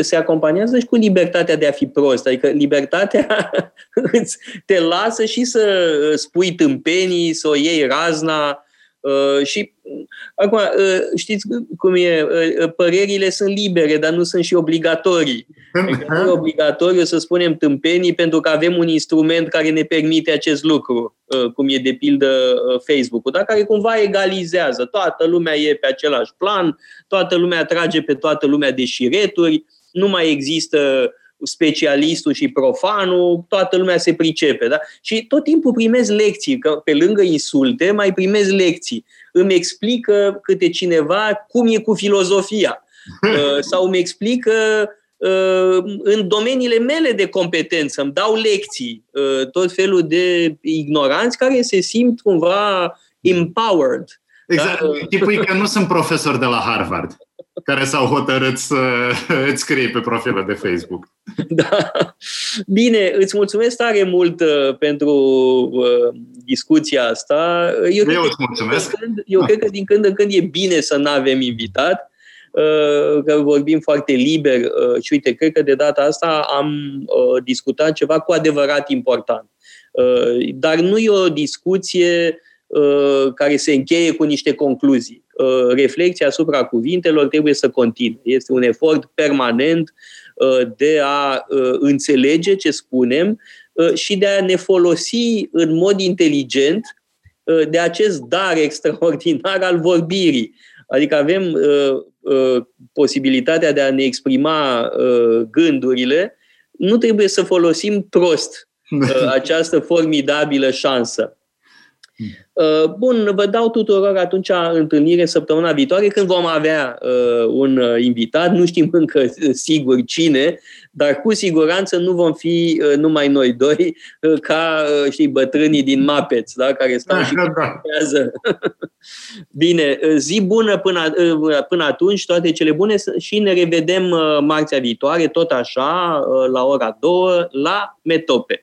se acompaniază și cu libertatea de a fi prost. Adică libertatea te lasă și să spui tâmpenii, să o iei razna și acum, știți cum e, părerile sunt libere, dar nu sunt și obligatorii. Nu e obligatoriu să spunem tâmpenii pentru că avem un instrument care ne permite acest lucru, cum e de pildă Facebook-ul, dar care cumva egalizează. Toată lumea e pe același plan, toată lumea trage pe toată lumea de șireturi, nu mai există specialistul și profanul, toată lumea se pricepe. Da? Și tot timpul primez lecții, că pe lângă insulte mai primez lecții. Îmi explică câte cineva cum e cu filozofia sau îmi explică în domeniile mele de competență, îmi dau lecții, tot felul de ignoranți care se simt cumva empowered. Exact. Da? Tipul că nu sunt profesor de la Harvard care s-au hotărât să îți scrie pe profilul de Facebook. Da. Bine, îți mulțumesc tare mult pentru discuția asta. Eu îți mulțumesc. Eu cred că din când în când e bine să n-avem invitat, că vorbim foarte liber și uite, cred că de data asta am discutat ceva cu adevărat important. Dar nu e o discuție care se încheie cu niște concluzii. Reflecția asupra cuvintelor trebuie să continue. Este un efort permanent de a înțelege ce spunem și de a ne folosi în mod inteligent de acest dar extraordinar al vorbirii. Adică avem posibilitatea de a ne exprima gândurile, nu trebuie să folosim prost această formidabilă șansă. Bun, vă dau tuturor atunci întâlnire săptămâna viitoare când vom avea un invitat, nu știm încă sigur cine, dar cu siguranță nu vom fi numai noi doi ca știi, bătrânii din Muppets, da? Care stau și contează. Bine, zi bună până atunci, toate cele bune și ne revedem marțea viitoare, tot așa, la ora 2, la Metope.